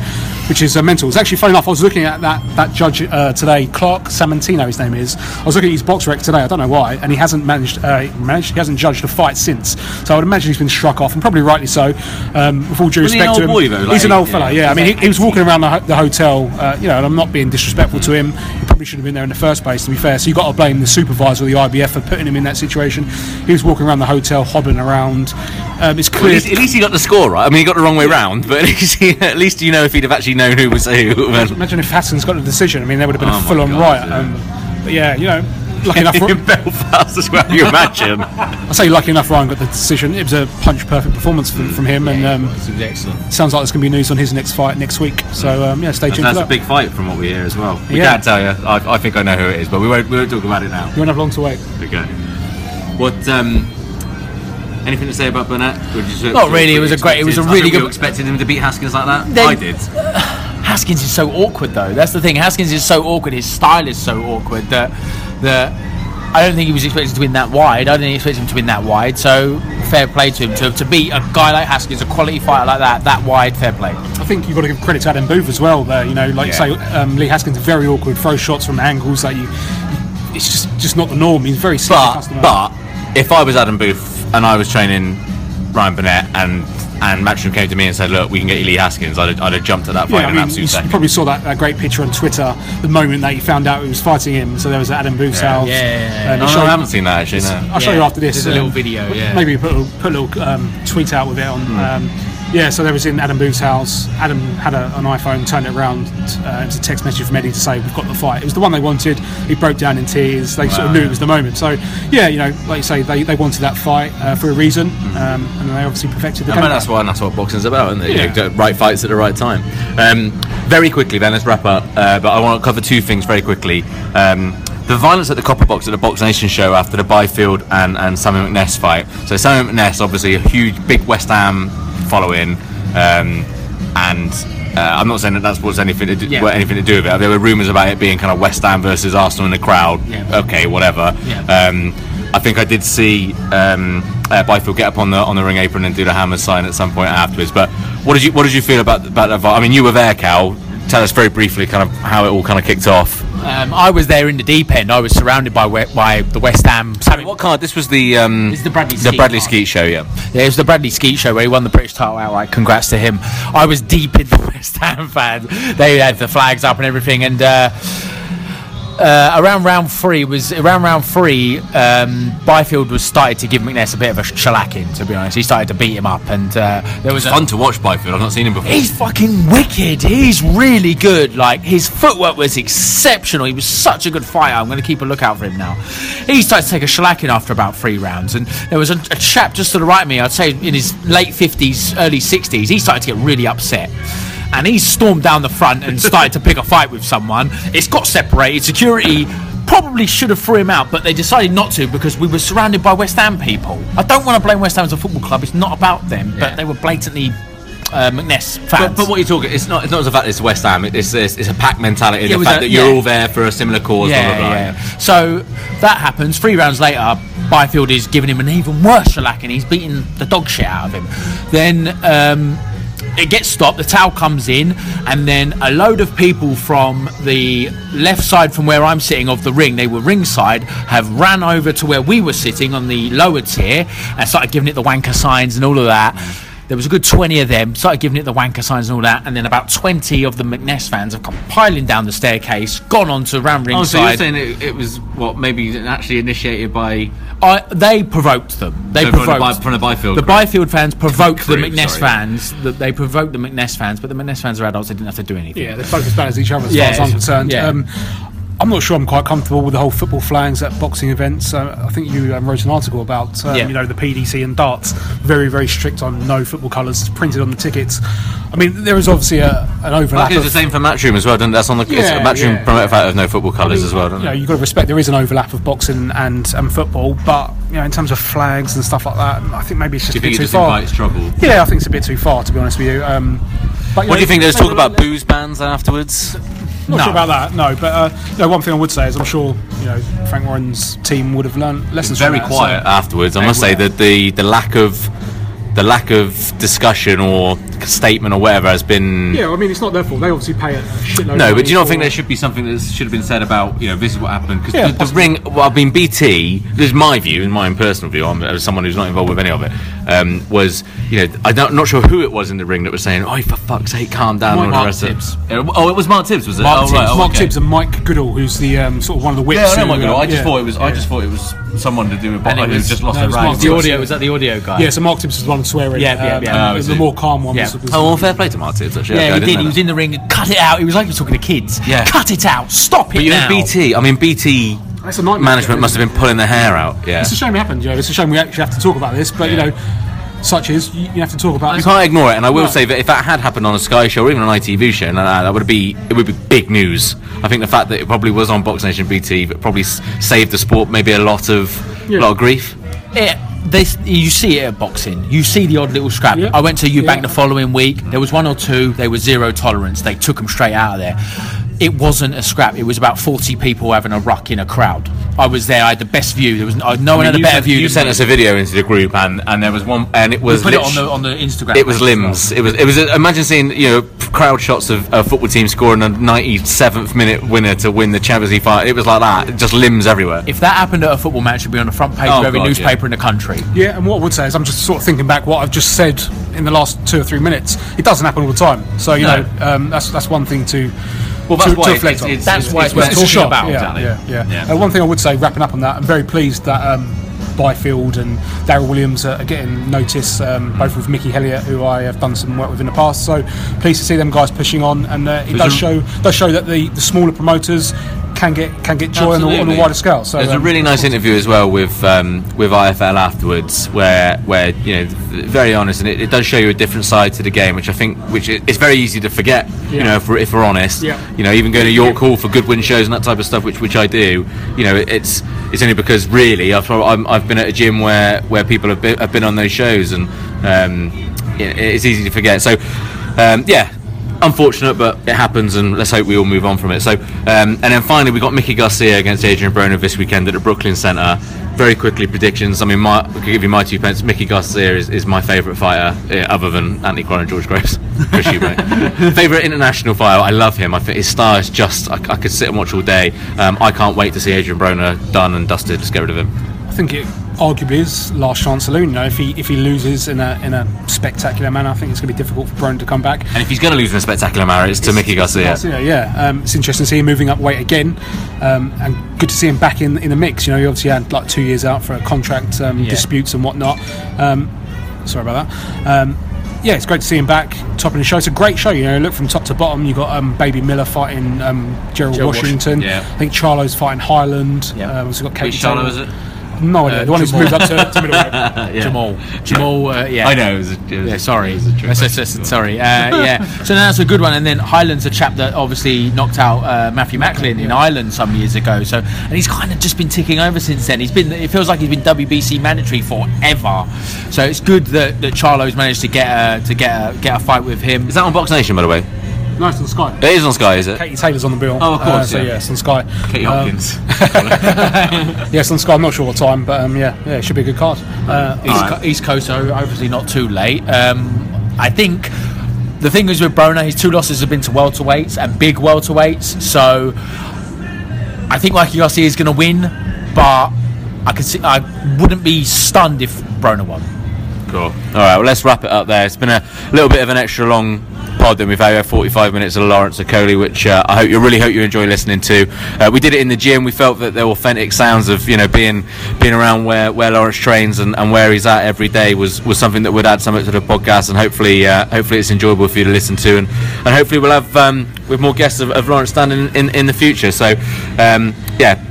which is uh, mental. It's actually funny enough, I was looking at that that judge uh, today, Clark Samantino, his name is. I was looking at his box rec today. I don't know why, and he hasn't managed, uh, managed he hasn't judged a fight since. So I would imagine he's been struck off, and probably rightly so. Um, with all due respect an to him, boy, though, like, he's an old yeah, fella. Yeah, I mean, like he, he was walking around the, ho- the hotel, uh, you know, and I'm not being disrespectful mm-hmm. to him. He probably shouldn't have been there in the first place, to be fair. So you got to blame the supervisor or the I B F for putting him in that situation. He was walking around the hotel, hobbling around. Um, it's clear. Well, at least he got the score right. I mean, he got the wrong way round, but at least, he, at least you know if he'd have actually known who was who. Imagine if Hassan's got the decision. I mean, there would have been oh a full-on God, riot. Yeah. Um, but yeah, you know, lucky enough. In Belfast as well, you imagine. I say lucky enough Ryan got the decision. It was a punch-perfect performance from, from him, yeah, and um, it was excellent. Sounds like there's going to be news on his next fight next week. So um, yeah, stay tuned. And that's for that. A big fight from what we hear as well. We yeah. can't tell you. I, I think I know who it is, but we won't. We won't talk about it now. You won't have long to wait. Okay. What? Um, Anything to say about Burnett? Not really. It was a great. It was a really good. You expected him to beat Haskins like that? Then, I did. Haskins is so awkward, though. That's the thing. Haskins is so awkward. His style is so awkward that that I don't think he was expected to win that wide. I didn't expect him to win that wide. So fair play to him to to beat a guy like Haskins, a quality fighter like that, that wide. Fair play. I think you've got to give credit to Adam Booth as well. There, you know, like yeah. you say, um, Lee Haskins, very awkward. Throw shots from angles that you. it's just just not the norm. He's very slick. But, but if I was Adam Booth and I was training Ryan Burnett and and Matchroom came to me and said, look, we can get you Lee Haskins, I'd, I'd have jumped at that fight. Yeah, I mean, in an absolute second. You probably saw that, that great picture on Twitter the moment that you found out he was fighting him. So there was Adam Booth's yeah. house. Yeah, yeah, yeah. No, no, I haven't seen that actually. No. I'll yeah. show you after this. There's um, a little video. Yeah. Maybe put a, put a little um, tweet out with it on. Mm. Um, yeah, so there was in Adam Booth's house. Adam had a, an iPhone, turned it around. Uh, it was a text message from Eddie to say, we've got the fight. It was the one they wanted. He broke down in tears. They wow, sort of knew yeah. it was the moment. So, yeah, you know, like you say, they, they wanted that fight uh, for a reason. Mm-hmm. um, and they obviously perfected the game. I mean, that's why, and that's what boxing's about, isn't it? Yeah. You know, right fights at the right time. Um, very quickly, then, let's wrap up. Uh, but I want to cover two things very quickly. Um, The violence at the Copper Box at the Box Nation show after the Byfield and, and Sammy McNess fight. So Sammy McNess, obviously a huge, big West Ham following, um, and uh, I'm not saying that that's what's anything to do, yeah. anything to do with it. There were rumours about it being kind of West Ham versus Arsenal in the crowd. Yeah. Okay, whatever. Yeah. Um, I think I did see um, uh, Byfield get up on the on the ring apron and do the hammer sign at some point afterwards. But what did you what did you feel about about that? I mean, you were there, Cal. Tell us very briefly kind of how it all kind of kicked off. Um, I was there in the deep end. I was surrounded by we- by the West Ham. Sorry, what card? This was the um, this is the Bradley Skeet, the Bradley Skeet show, yeah. yeah. It was the Bradley Skeet show where he won the British title outright. Congrats to him. I was deep in the West Ham fans. They had the flags up and everything. And uh, uh, around round three was around round three, um, Byfield was started to give McNess a bit of a shellacking. To be honest, he started to beat him up, and uh, there was, it was a- fun to watch Byfield. I've not seen him before. He's fucking wicked. He's really good. Like, his footwork was exceptional. He was such a good fighter. I'm going to keep a lookout for him now. He started to take a shellacking after about three rounds, and there was a, a chap just to the right of me. I'd say in his late fifties, early sixties. He started to get really upset. And he stormed down the front and started to pick a fight with someone. It's got separated. Security probably should have threw him out, but they decided not to because we were surrounded by West Ham people. I don't want to blame West Ham as a football club. It's not about them, yeah. but they were blatantly uh, McNess fans. But, but what you're talking, it's not, it's not as a fact it's West Ham. It's it's, it's a pack mentality. The fact a, that you're yeah. all there for a similar cause. Yeah, blah, blah, blah. yeah. So that happens. Three rounds later, Byfield is giving him an even worse shellacking. He's beating the dog shit out of him. Then. Um, It gets stopped, the towel comes in, and then a load of people from the left side from where I'm sitting of the ring, they were ringside, have ran over to where we were sitting on the lower tier and started giving it the wanker signs and all of that. There was a good twenty of them, started giving it the wanker signs and all that, and then about twenty of the McNess fans have come piling down the staircase, gone on to round ringside. Oh, so you're saying it, it was, what, maybe actually initiated by... I, they provoked them. They so provoked... From the, from the Byfield The group. Byfield fans provoked Crew, the McNess sorry. fans. The, they provoked the McNess fans, but the McNess fans are adults, they didn't have to do anything. Yeah, they focused back as each other as yeah, far as I'm concerned. Yeah. Um, I'm not sure I'm quite comfortable with the whole football flags at boxing events. Uh, I think you um, wrote an article about um, yeah. you know, the P D C and darts, very very strict on no football colours printed on the tickets. I mean, there is obviously a, an overlap. I think it's the same for Matchroom as well, doesn't it? That's on the yeah, Matchroom yeah. promote fact of no football colours I mean, as well, doesn't you know, it? You've got to respect there is an overlap of boxing and, and football, but you know, in terms of flags and stuff like that, I think maybe it's just do a bit too far. Do you think it just invites trouble? Yeah, I think it's a bit too far, to be honest with you. Um, but, you what know, do you think? There's talk about booze bans afterwards. Not no. sure about that, no. But uh, no, one thing I would say is I'm sure you know Frank Warren's team would have learned lessons. Very from that, quiet so. afterwards. I they must say that the, the lack of the lack of discussion or statement or whatever has been. Yeah, I mean it's not their fault. They obviously pay a shitload. No, of but do you not think there should be something that should have been said about you know this is what happened? Because yeah, the, the ring. Well, I mean B T. This is my view, in my own personal view. I'm as someone who's not involved with any of it. Um, was you know I'm not, not sure who it was in the ring that was saying, oh for fuck's sake, calm down. Mike, Mark Tibbs. Oh, it was Mark Tibbs, was it? Mark, oh, Tibbs. Right, oh, Mark okay. Tibbs and Mike Goodall, who's the um, sort of one of the whips. Yeah, I know Mike Goodall. I just yeah. thought it was. Yeah. I just thought it was someone to do with boxing who just lost no, their right. The audio was that the audio guy. Yeah, so Mark Tibbs was one swearing. Yeah, yeah, yeah. Um, oh, was the more calm one. Yeah. Was, was oh, well, fair play to Mark Tibbs. Actually, yeah, okay, he did. He was in the ring. Cut it out. He was like he was talking to kids. Yeah. Cut it out. Stop it now. But you know, B T. I mean, B T. That's a nightmare. Management must have been pulling their hair out. Yeah. It's a shame it happened. You know, it's a shame we actually have to talk about this. But you know. Such as you have to talk about. You it. can't ignore it, and I will no. say that if that had happened on a Sky show or even an I T V show, and that, that would be it would be big news. I think the fact that it probably was on Box Nation B T, but probably s- saved the sport maybe a lot of yeah. lot of grief. Yeah. They, you see it at boxing. You see the odd little scrap. Yep. I went to Eubank yep. the following week. There was one or two. They were zero tolerance. They took them straight out of there. It wasn't a scrap. It was about forty people having a ruck in a crowd. I was there. I had the best view. There was no, no one I mean, had a better sent, view. You sent me. us a video into the group, and, and there was one, and it was we put lit- it on the on the Instagram. It was limbs. It was it was. A, imagine seeing you know crowd shots of a football team scoring a ninety-seventh minute winner to win the Champions League final. It was like that. Just limbs everywhere. If that happened at a football match, it'd be on the front page oh, of every God, newspaper yeah. in the country. Yeah, and what I would say is, I'm just sort of thinking back what I've just said in the last two or three minutes. It doesn't happen all the time. So you no. know, um, that's that's one thing to. Well, that's why it's, it's, that's it's, why it's, it's, it's, it's talking about. Yeah, yeah, yeah. yeah. Uh, one thing I would say, wrapping up on that, I'm very pleased that um, Byfield and Daryl Williams are getting notice, um, both with Mickey Hellier, who I have done some work with in the past. So pleased to see them guys pushing on, and uh, it does show does show that the, the smaller promoters can get can get joy on a, on a wider scale. So there's um, a really nice interview as well with um, with I F L afterwards, where where you know very honest, and it, it does show you a different side to the game, which I think which it, it's very easy to forget. Yeah. You know, if we're, if we're honest, yeah. you know, even going to York Hall for Goodwin shows and that type of stuff, which which I do, you know, it, it's it's only because really I've I've been at a gym where where people have been, have been on those shows, and um, it, it's easy to forget. So um, yeah. Unfortunate, but it happens, and let's hope we all move on from it. So, um, and then finally, we got Mikey Garcia against Adrien Broner this weekend at the Brooklyn Centre. Very quickly, predictions. I mean, my, I could give you my two pence. Mikey Garcia is, is my favourite fighter, uh, other than Anthony Cron and George Groves. Chris Eubank. Favourite international fighter. I love him. I think his star is just. I, I could sit and watch all day. Um, I can't wait to see Adrien Broner done and dusted. Just get rid of him. I think it. Arguably his last chance saloon. You know, if he if he loses in a in a spectacular manner, I think it's going to be difficult for Broner to come back. And if he's going to lose in a spectacular manner, it's, it's to Mickey Garcia. Garcia yeah, um, it's interesting to see him moving up weight again, um, and good to see him back in in the mix. You know, he obviously had like two years out for contract um, yeah. disputes and whatnot. Um, sorry about that. Um, yeah, it's great to see him back, topping the show. It's a great show. You know, look from top to bottom. You've got um, Baby Miller fighting um, Gerald, Gerald Washington. Washington yeah. I think Charlo's fighting Highland. Yeah. Um, so got Kate. Which Charlo is it? No idea. Uh, the one who's moved up to, to middleweight. uh, yeah. Jamal. Jamal. Uh, yeah. I know. It was a, it was yeah. Sorry. It was a that's, that's, that's, sorry. Uh, yeah. So no, that's a good one. And then Highland's a chap that obviously knocked out uh, Matthew Macklin yeah. in Ireland some years ago. So and he's kind of just been ticking over since then. He's been. It feels like he's been W B C mandatory forever. So it's good that, that Charlo's managed to get a, to get a, get a fight with him. Is that on Box Nation, by the way? No, it's on Sky. It is on Sky, is it? Katie Taylor's on the bill. Oh, of course. Uh, so yeah. yeah, it's on Sky. Katie Hopkins. Um, yes, on Sky. I'm not sure what time, but um, yeah, yeah, it should be a good card. Uh, East, right. Co- East Coast, so obviously not too late. Um, I think the thing is with Broner, his two losses have been to welterweights and big welterweights. So I think Mikey Garcia is going to win, but I could see, I wouldn't be stunned if Broner won. Cool. All right. Well, let's wrap it up there. It's been a little bit of an extra long. Than we've had forty-five minutes of Lawrence Okolie, which uh, I hope you really hope you enjoy listening to. Uh, we did it in the gym. We felt that the authentic sounds of you know being being around where, where Lawrence trains and, and where he's at every day was, was something that would add something to the podcast, and hopefully uh, hopefully it's enjoyable for you to listen to, and, and hopefully we'll have um, with more guests of, of Lawrence standing in, in, in the future. So um, yeah,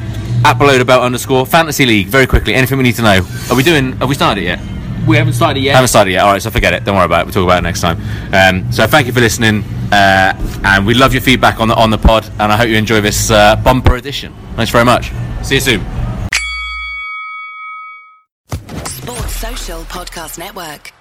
at below the belt underscore fantasy league. Very quickly, anything we need to know? Are we doing? Have we started it yet? We haven't started it yet. Haven't started it yet. All right, so forget it. Don't worry about it. We'll talk about it next time. Um, so thank you for listening, uh, and we love your feedback on the on the pod. And I hope you enjoy this uh, bumper edition. Thanks very much. See you soon. Sports Social Podcast Network.